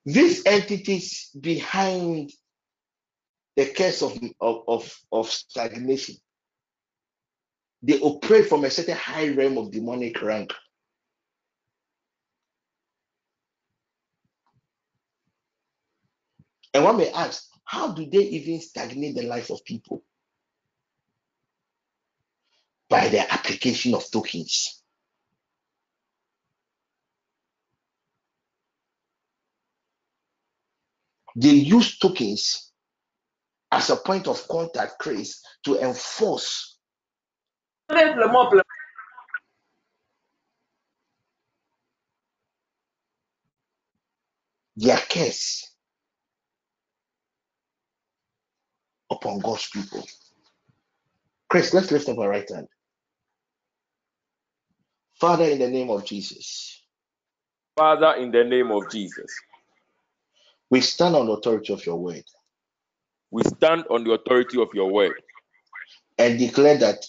These entities behind the curse of stagnation, they operate from a certain high realm of demonic rank. And one may ask, how do they even stagnate the life of people? By the application of tokens. They use tokens as a point of contact, Chris, to enforce. Their curse upon God's people. Chris, let's lift up our right hand. Father, in the name of Jesus. Father, in the name of Jesus. We stand on the authority of your word. We stand on the authority of your word. And declare that.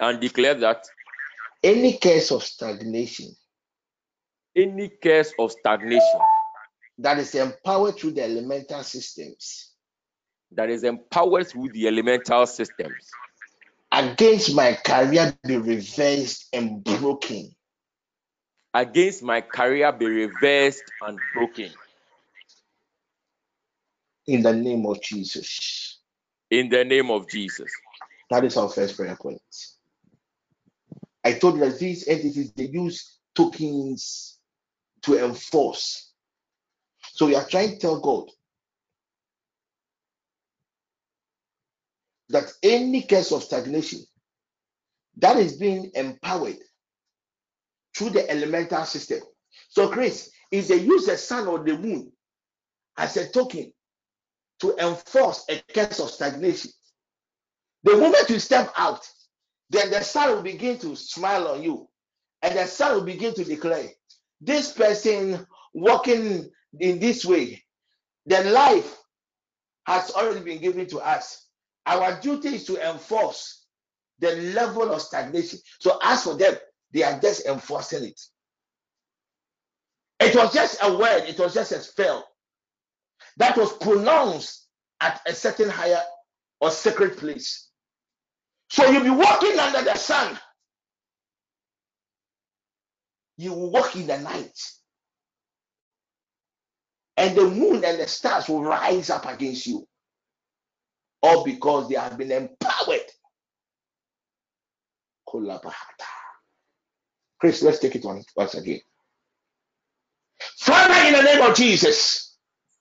And declare that. Any case of stagnation. Any case of stagnation. That is empowered through the elemental systems. That is empowered through the elemental systems. Against my career be reversed and broken. Against my career be reversed and broken. In the name of Jesus. In the name of Jesus. That is our first prayer point. I told you that these entities, they use tokens to enforce. So we are trying to tell God that any case of stagnation that is being empowered through the elemental system. So, Chris, if they use the sun or the moon as a token to enforce a curse of stagnation, the moment you step out, then the sun will begin to smile on you, and the sun will begin to declare, this person walking in this way, their life has already been given to us. Our duty is to enforce the level of stagnation. So as for them, they are just enforcing it. It was just a word, it was just a spell that was pronounced at a certain higher or sacred place. So you'll be walking under the sun. You will walk in the night. And the moon and the stars will rise up against you. All because they have been empowered. Chris, let's take it once again. Father, in the name of Jesus.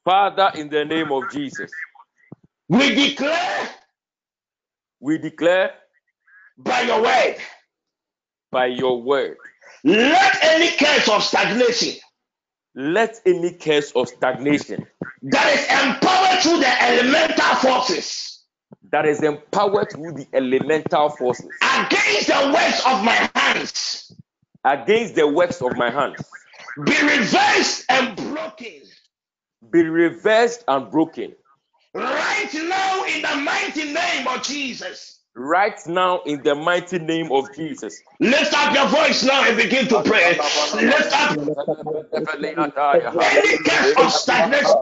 Father, in the name of Jesus. We declare by your word. By your word. Let any curse of stagnation. Let any curse of stagnation that is empowered through the elemental forces. That is empowered through the elemental forces. Against the works of my hands. Against the works of my hands. Be reversed and broken. Be reversed and broken. Right now in the mighty name of Jesus. Right now in the mighty name of Jesus. Lift up your voice now and begin to pray. Lift up any case of stagnation.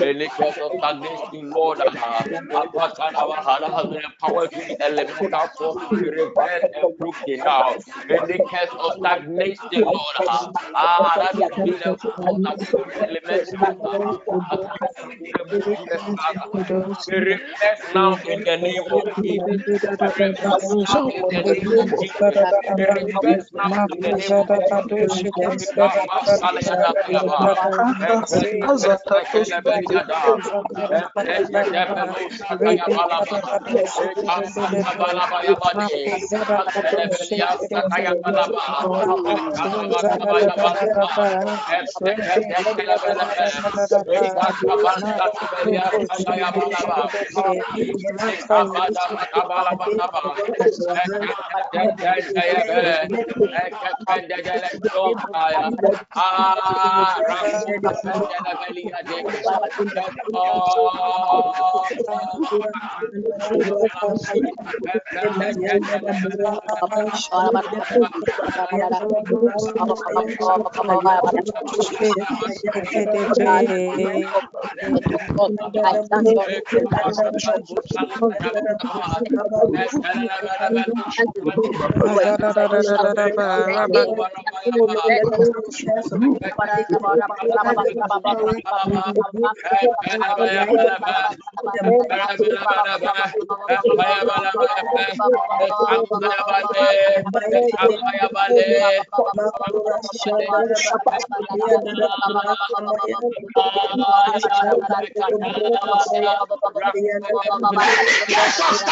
Any case of stagnation, Lord. Power to the elemental force to reverse and prove it now. Any case of stagnation, Lord. That is now in the name of Jesus.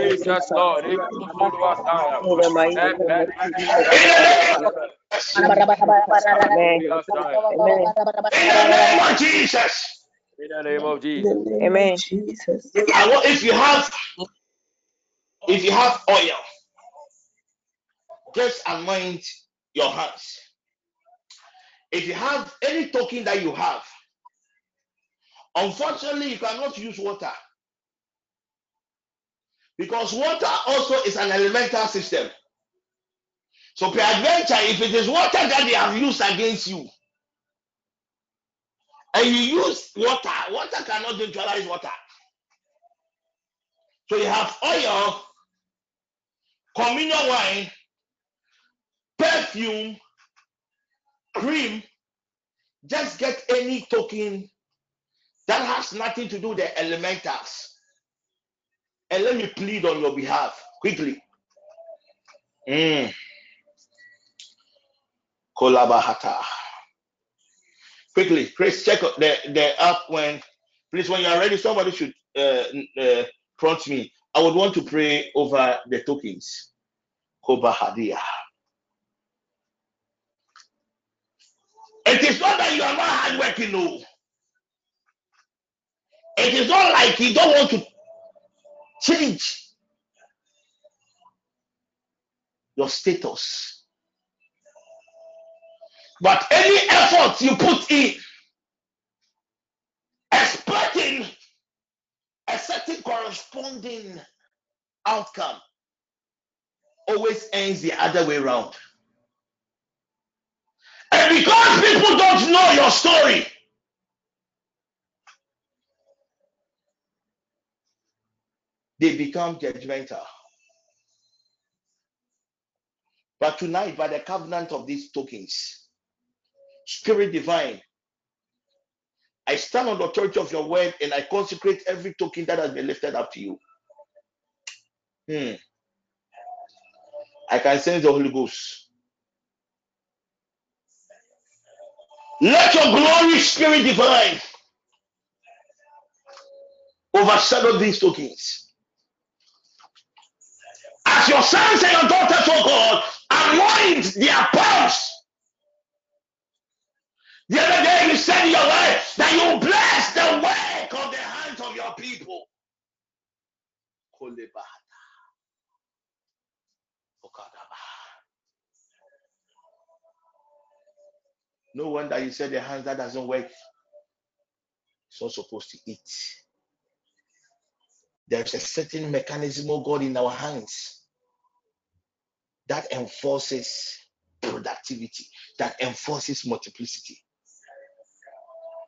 Jesus, Lord, if you put us down, Jesus. In the name of Jesus. Amen. Jesus. If you have oil, just anoint your hands. If you have any token that you have, unfortunately, you cannot use water, because water also is an elemental system. So peradventure, if it is water that they have used against you, and you use water cannot neutralize water. So you have oil, communion wine, perfume, cream. Just get any token that has nothing to do with the elementals. And let me plead on your behalf quickly. Kolabahata. Quickly, Chris, check the app when you are ready. Somebody should prompt me. I would want to pray over the tokens. Kobahadia. It is not that you are not hardworking, no. It is not like you don't want to change your status. But any effort you put in, expecting a certain corresponding outcome, always ends the other way around. And because people don't know your story, they become judgmental. But tonight, by the covenant of these tokens, Spirit divine, I stand on the authority of your word and I consecrate every token that has been lifted up to you. I can sense the Holy Ghost. Let your glory, Spirit divine, overshadow these tokens. As your sons and your daughters, oh God, anoint their palms. The other day you said in your word that you bless the work of the hands of your people. No wonder you said the hands that doesn't work is not supposed to eat. There's a certain mechanism of God in our hands that enforces productivity, that enforces multiplicity.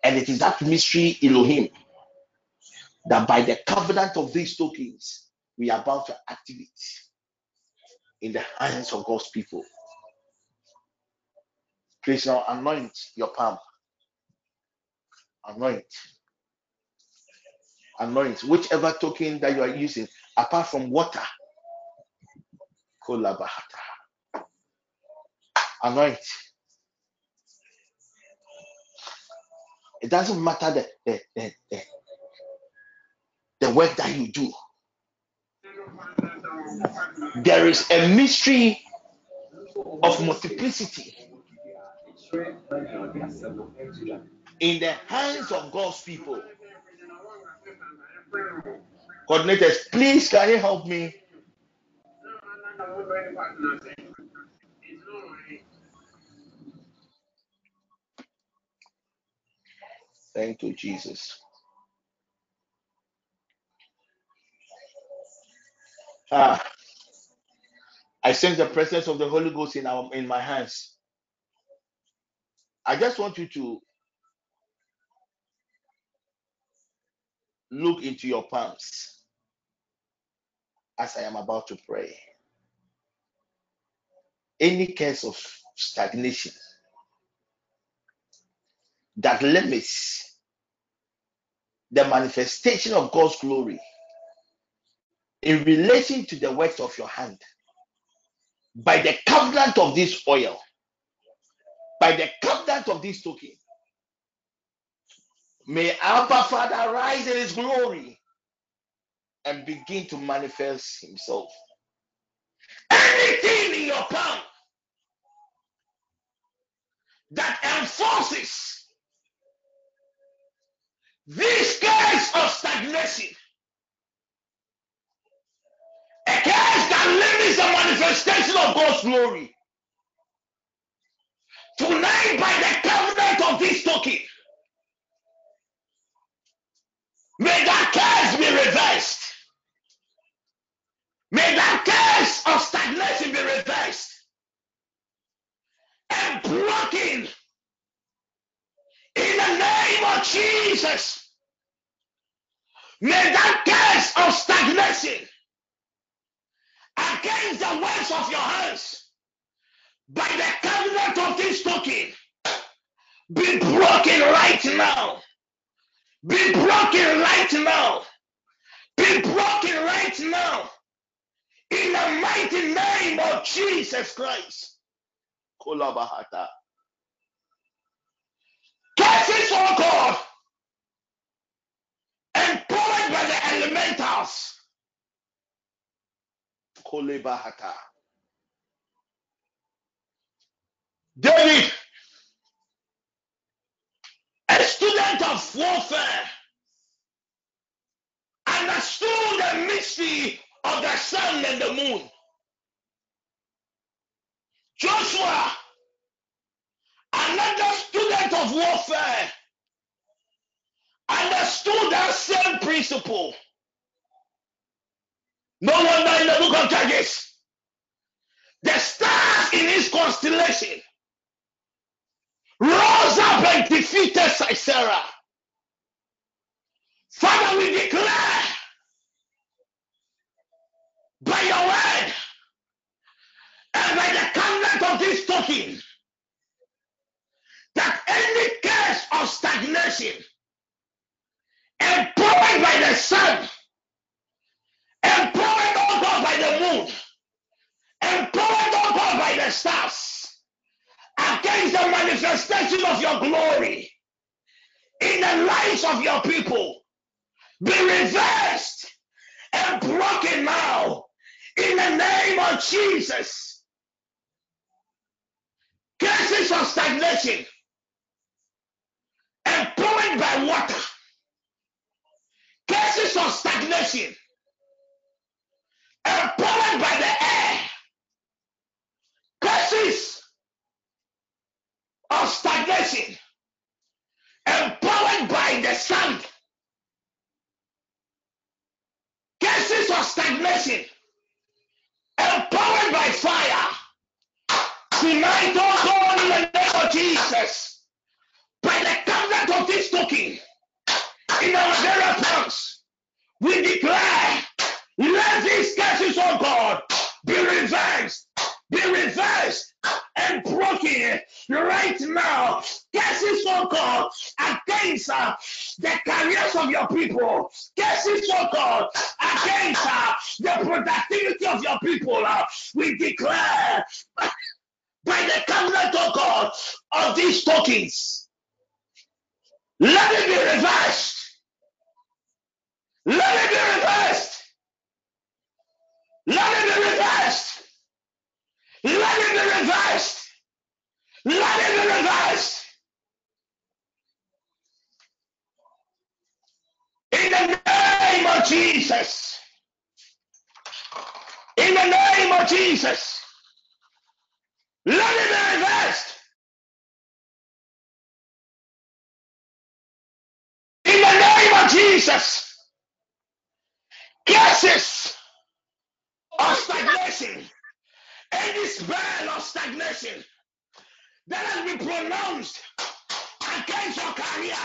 And it is that mystery, Elohim, that by the covenant of these tokens, we are about to activate in the hands of God's people. Please now anoint your palm. Anoint. Anoint. Whichever token that you are using, apart from water. Kolabahata. Anoint. It doesn't matter the work that you do. There is a mystery of multiplicity in the hands of God's people. Coordinators, please can you help me? Thank you, Jesus. I sense the presence of the Holy Ghost in my hands. I just want you to look into your palms. as I am about to pray. Any case of stagnation that limits the manifestation of God's glory in relation to the works of your hand, by the covenant of this oil, by the covenant of this token, may Abba Father rise in his glory and begin to manifest himself. Anything in your palm that enforces this case of stagnation, a case that limits the manifestation of God's glory, tonight by the covenant of this token, may that case be reversed. May that case of stagnation be reversed and broken in the name of Jesus. May that case of stagnation against the works of your hands by the covenant of this token be broken right now. Be broken right now. Be broken right now. In the mighty name of Jesus Christ. Kolabahata. Curses, oh God, empowered by the elementals. Kolabahata. David, a student of warfare, understood the mystery of the sun and the moon. Joshua, another student of warfare, understood that same principle. No wonder in the book of Judges, the stars in his constellation rose up and defeated Sisera. Father, we declare by your word and by the covenant of this token that any case of stagnation empowered by the sun, empowered also by the moon, empowered also by the stars against the manifestation of your glory in the lives of your people be reversed and broken now. In the name of Jesus, cases of stagnation empowered by water, cases of stagnation empowered by the air, cases of stagnation empowered by the sand, cases of stagnation empowered by fire. Tonight, oh God, in the name of Jesus, by the covenant of this token, in our very tongues, we declare, let these cases, oh God, be reversed, and broken right now. Cases, oh God, against the careers of your people. Cases, oh God, against the productivity of your people. We declare by the covenant, oh God, of these tokens, let it be reversed. Let it be reversed. Let it be reversed. Let it be reversed. Let it be reversed. In the name of Jesus. In the name of Jesus. Let it be reversed. In the name of Jesus. Cases of stagnation. Any spell of stagnation that has been pronounced against your career,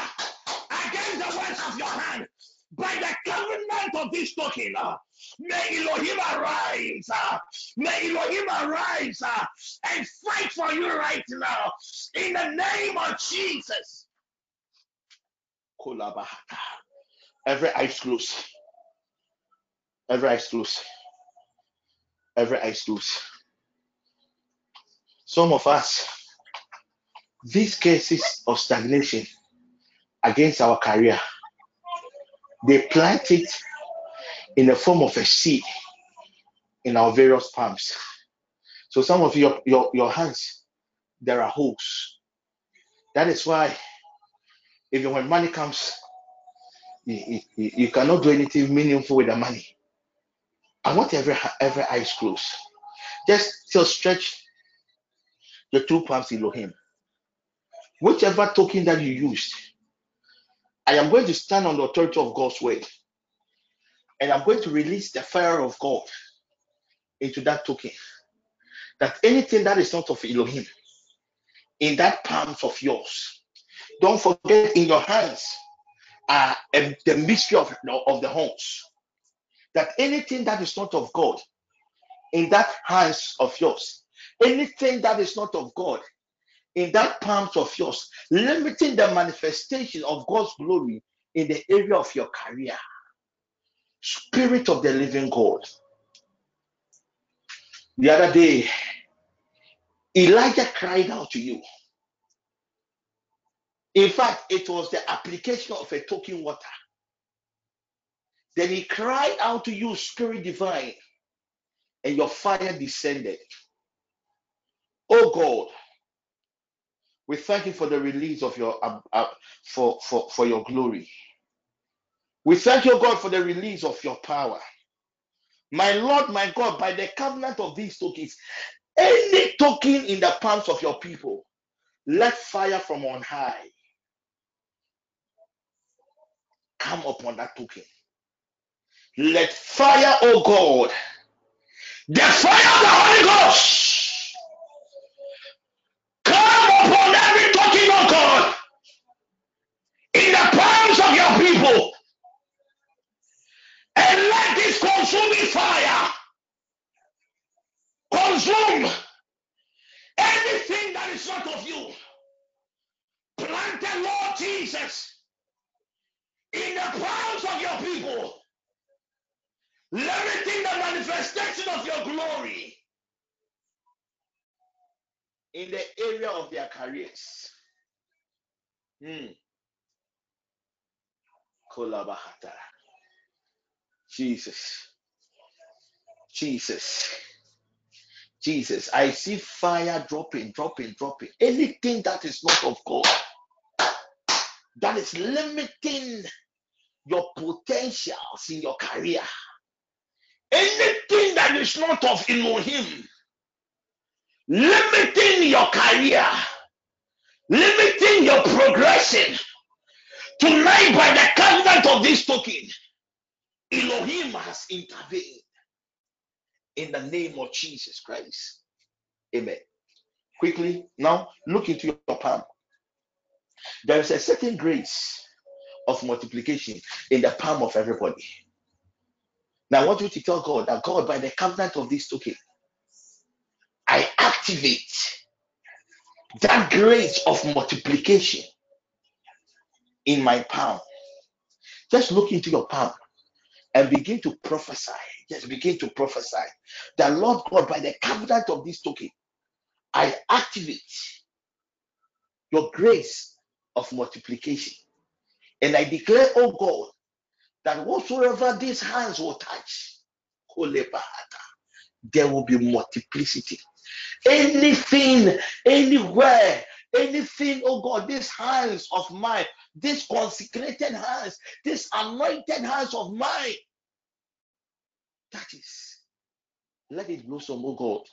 against the works of your hand, by the covenant of this token, may Elohim arise. May Elohim arise and fight for you right now in the name of Jesus. Every eye's closed. Every eye's closed. Every eye's closed. Some of us, these cases of stagnation against our career, they plant it in the form of a seed in our various palms. So some of your hands, there are holes. That is why even when money comes, you cannot do anything meaningful with the money. I want every eye closed. Just still stretch the two palms, Elohim. Whichever token that you used, I am going to stand on the authority of God's word, and I'm going to release the fire of God into that token. That anything that is not of Elohim in that palms of yours, don't forget in your hands are the mystery of the horns. That anything that is not of God in that hands of yours, anything that is not of God in that palms of yours, limiting the manifestation of God's glory in the area of your career. Spirit of the living God. The other day, Elijah cried out to you. In fact, it was the application of a token water. Then he cried out to you, Spirit divine, and your fire descended. Oh God, we thank you for the release of your for your glory. We thank you, God, for the release of your power. My Lord, my God, by the covenant of these tokens, any token in the palms of your people, let fire from on high come upon that token. Let fire, oh God, the fire of the Holy Ghost, upon every token of God in the palms of your people, and let this consuming fire consume anything that is not of you. Plant the Lord Jesus in the palms of your people, limiting the manifestation of your glory in the area of their careers. Jesus. Jesus. Jesus. I see fire dropping. Anything that is not of God, that is limiting your potentials in your career, anything that is not of Elohim, limiting your career, limiting your progression, tonight by the covenant of this token, Elohim has intervened in the name of Jesus Christ. Amen. Quickly, now look into your palm. There is a certain grace of multiplication in the palm of everybody. Now I want you to tell God that, God, by the covenant of this token, I activate that grace of multiplication in my palm. Just look into your palm and begin to prophesy. Just begin to prophesy. The Lord God, by the covenant of this token, I activate your grace of multiplication. And I declare, oh God, that whatsoever these hands will touch, there will be multiplicity. Anything, anywhere, anything, oh God, these hands of mine, these consecrated hands, these anointed hands of mine, that is, let it blossom, oh God,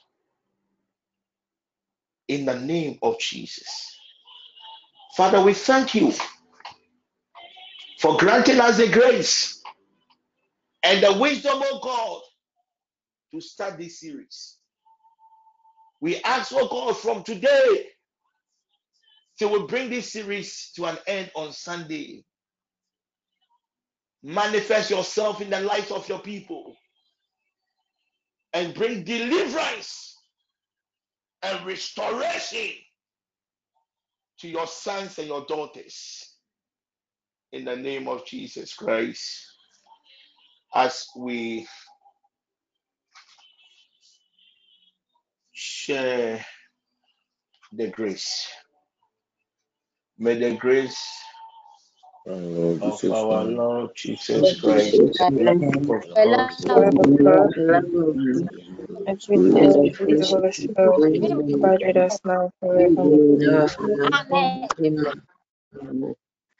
in the name of Jesus. Father, we thank you for granting us the grace and the wisdom, oh God, to start this series. We ask, oh God, from today till we bring this series to an end on Sunday, Manifest yourself in the lives of your people and bring deliverance and restoration to your sons and your daughters in the name of Jesus Christ. As we share the grace, may the grace of our Lord Jesus Christ,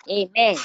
Amen.